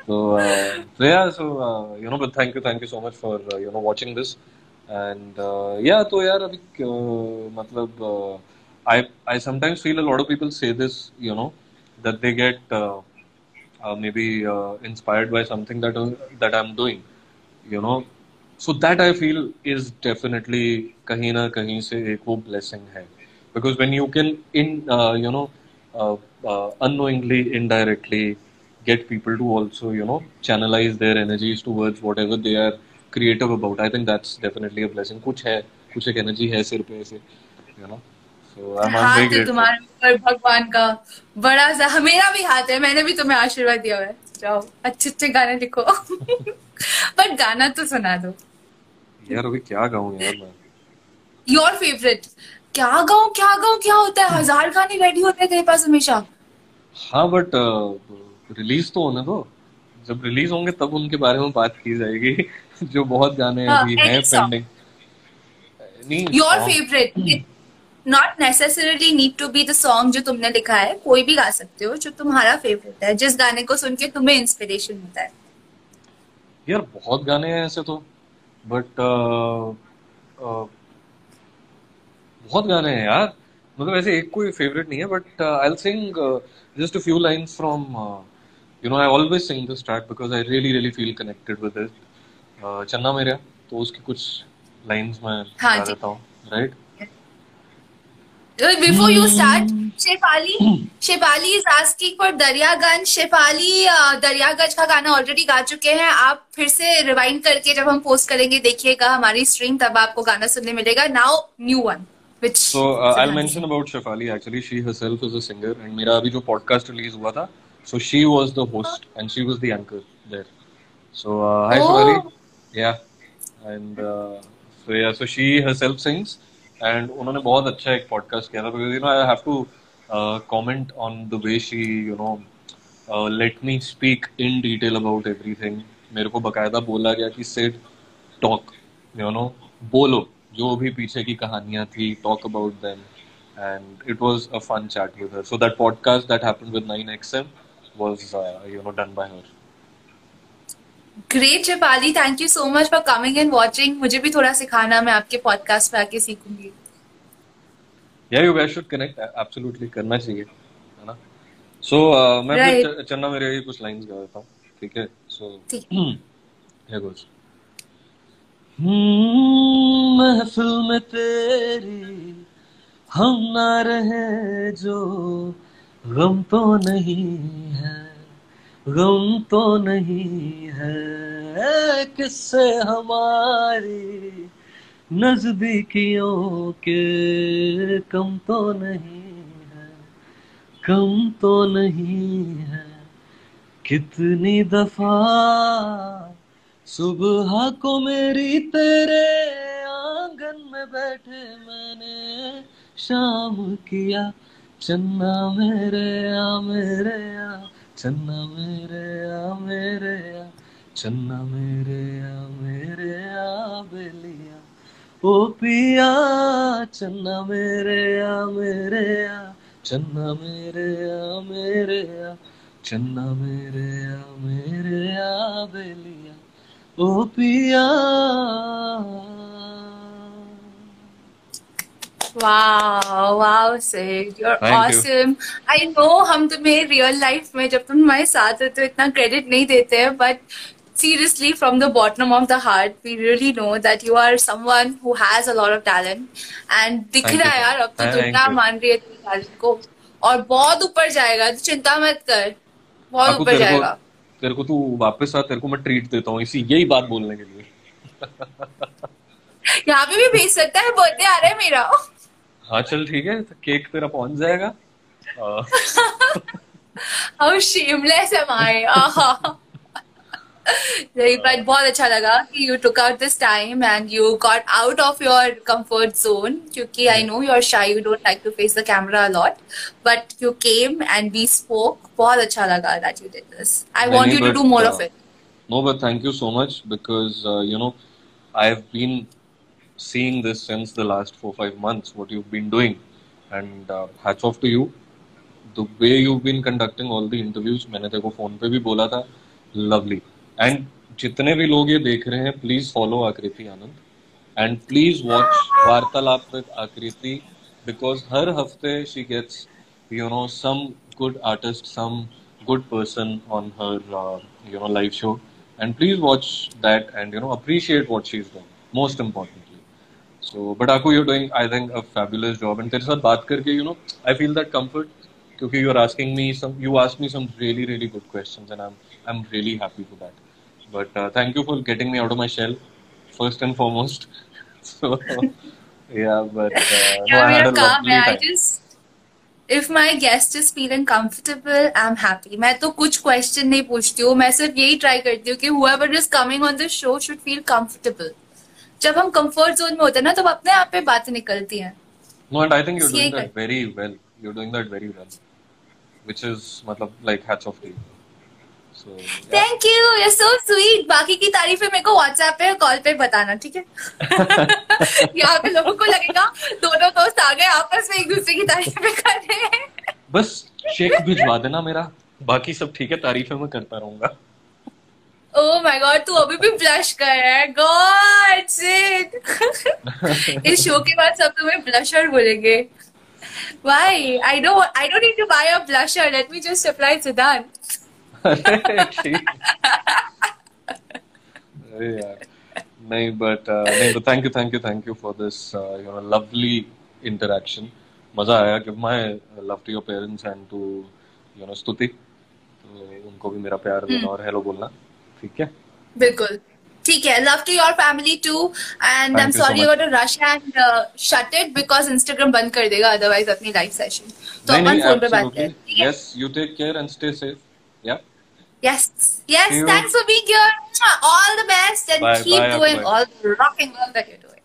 So yeah, so you know, but thank you so much for you know watching this. And yeah, तो यार अभी मतलब I sometimes feel a lot of people say this, you know, that they get maybe inspired by something that I'm doing. You know, so that I feel is definitely kahin na kahin se ek wo blessing hai, because when you can in you know unknowingly, indirectly get people to also you know channelize their energies towards whatever they are creative about, I think that's definitely a blessing. Kuch ek energy hai sir pe aise, you know. So I'm very grateful. तुम्हारे ऊपर भगवान का बड़ा सा मेरा भी हाथ है, मैंने भी तुम्हें आशीर्वाद दिया है. जाओ अच्छे अच्छे गाने लिखो. पर गाना तो सुना दो यार. अभी क्या गाऊं यार मैं? Your favorite. क्या गाऊं क्या होता है, 1000 गाने रेडी होते हैं तेरे पास हमेशा. हाँ बट रिलीज तो होने दो. जब रिलीज होंगे तब उनके बारे में बात की जाएगी. जो बहुत गाने अभी हैं pending. Your favorite. It not necessarily need to be the song जो तुमने लिखा है, कोई भी गा सकते हो जो तुम्हारा फेवरेट है, जिस गाने को सुन के तुम्हें इंस्पिरेशन होता है. यार बहुत गाने हैं ऐसे तो, बट बहुत गाने हैं यार, मतलब ऐसे एक कोई फेवरेट नहीं है. But I will sing just a few lines from you know, I always sing this track because I really really feel connected with it. चन्ना मेरा, तो उसकी कुछ लाइंस मैं गा देता हूं, right? Before you start, Shefali is asking for Daryaganj. Shefali Daryaganj का गाना ऑलरेडी गा चुके हैं, आप फिर से रिवाइंड करके जब हम पोस्ट करेंगे देखिएगा हमारी स्ट्रीम, तब आपको गाना सुनने मिलेगा. Now new one. Which so I'll mention about Shefali. Actually, she herself is a singer, and मेरा अभी जो podcast release हुआ था, so she was the host and she was the anchor there. So hi Shefali. Yeah, and so yeah, so she herself sings. And उन्होंने बहुत अच्छा एक podcast किया था, because you know I have to comment on the way she you know let me speak in detail about everything. मेरे को बकायदा बोला गया कि सिट टॉक, यू नो बोलो जो भी पीछे की कहानियां थी, talk about them. And it was a fun chat with her. So that podcast that happened with 9XM was you know done by her. Great Shefali, thank you so much for coming and watching. मुझे भी थोड़ा सिखाना, मैं आपके podcast पे आके सीखूंगी. Yeah, you guys should connect. Absolutely करना चाहिए, है ना? So मैं भी चन्ना मेरे लिए कुछ लाइंस गा देता हूँ, ठीक है? So here goes. महफिल में तेरी हम ना रहे, जो गम तो नहीं है, गम तो नहीं है, किससे हमारी नजदीकियों के कम तो नहीं है, कम तो नहीं है. कितनी दफा सुबह को मेरी तेरे आंगन में बैठे मैंने शाम किया. चन्ना मेरे आ, मेरे आ, चन्ना मेरे आ, मेरे आ, चन्ना मेरे आ, मेरे आ बेलिया ओ पिया. चन्ना मेरे आ, मेरे आ, चन्ना मेरे आ, मेरे आ, चन्ना मेरे आ, मेरे आ बेलिया ओ पिया. Wow, Sid, you're awesome. I know हम तुम्हें real life में जब तुम हमारे साथ हो तो इतना credit नहीं देते हैं, but seriously from the bottom of the heart, we really know that you are someone who has a lot of talent. And दिख रहा है यार, अब तो दुनिया मान रही है तुम्हारे talent को. और बहुत ऊपर जाएगा, तो चिंता मत कर, बहुत ऊपर जाएगा। तेरे को तू वापस आ, तेरे को मैं ट्रीट देता हूँ इसी यही बात बोलने के लिए। यहाँ पे भी भेज सकता है, बर्थडे आ रहा है मेरा। हाँ चल ठीक है, तो केक तेरा पहुंच जाएगा। How shameless am I. But बहुत अच्छा लगा कि you took out this time and you got out of your comfort zone, क्योंकि I know you are shy, you don't like to face the camera a lot, but you came and we spoke. बहुत अच्छा लगा that you did this. I want you to do more of it. No but thank you so much, because you know I have been seeing this since the last 4-5 months, what you've been doing, and hats off to you. The way you've been conducting all the interviews, मैंने तेरे को phone पे भी बोला था, lovely. And जितने भी लोग ये देख रहे हैं, please follow आकृति आनंद and please watch वार्तालाप with आकृति, because हर हफ्ते she gets, you know, some good artist, some good person on her, you know, live show. And please watch that and you know appreciate what she's doing. Most important. So, but Aku, you're doing, I think, a fabulous job. And तेरे साथ बात करके, you know, I feel that comfort, क्योंकि you're asking me some, you asked me some really, really good questions, and I'm really happy for that. But thank you for getting me out of my shell, first and foremost. So, yeah, but no, I had a lovely time. I just, if my guest is feeling comfortable, I'm happy. मैं तो कुछ question नहीं पूछती हूँ, मैं सिर्फ यही try करती हूँ कि whoever is coming on the show should feel comfortable. जब हम कंफर्ट जोन में होते हैं ना, तब अपने आप पे बातें निकलती हैं। No, and I think you're doing that very well. You're doing that very well, which is मतलब like hats off to you. So, yeah. Thank you. You're so sweet. बाकी की तारीफें मेरे को WhatsApp पे कॉल पे बताना, ठीक है? यहाँ पे लोगों को लगेगा दोनों दोस्त आ गए आपस में एक दूसरे की तारीफें कर रहे हैं। बस चेक भिजवा देना मेरा, बाकी सब ठीक है, तारीफें मैं करता रहूंगा। Oh my God, तू अभी भी ब्लश कर रहा है। God, shit. इस शो के बाद सब तुम्हें ब्लशर बोलेंगे। Why? I don't need to buy a blusher. Let me just apply Siddhant. नहीं, but नहीं, but thank you for this, you know, lovely interaction. मजा आया। Give my love to your parents and to, you know, स्तुति। तो उनको भी मेरा प्यार देना और hello बोलना। ठीक है, बिल्कुल ठीक है। Love to your family too, and I am sorry about the rush and shut it, because Instagram बंद कर देगा अदरवाइज अपनी लाइव सेशन। तो अपन फोन पे बात करें। Yes, you take care and stay Yeah. Yes. Thanks for being here. All the best, and keep doing all the rocking work that you're doing.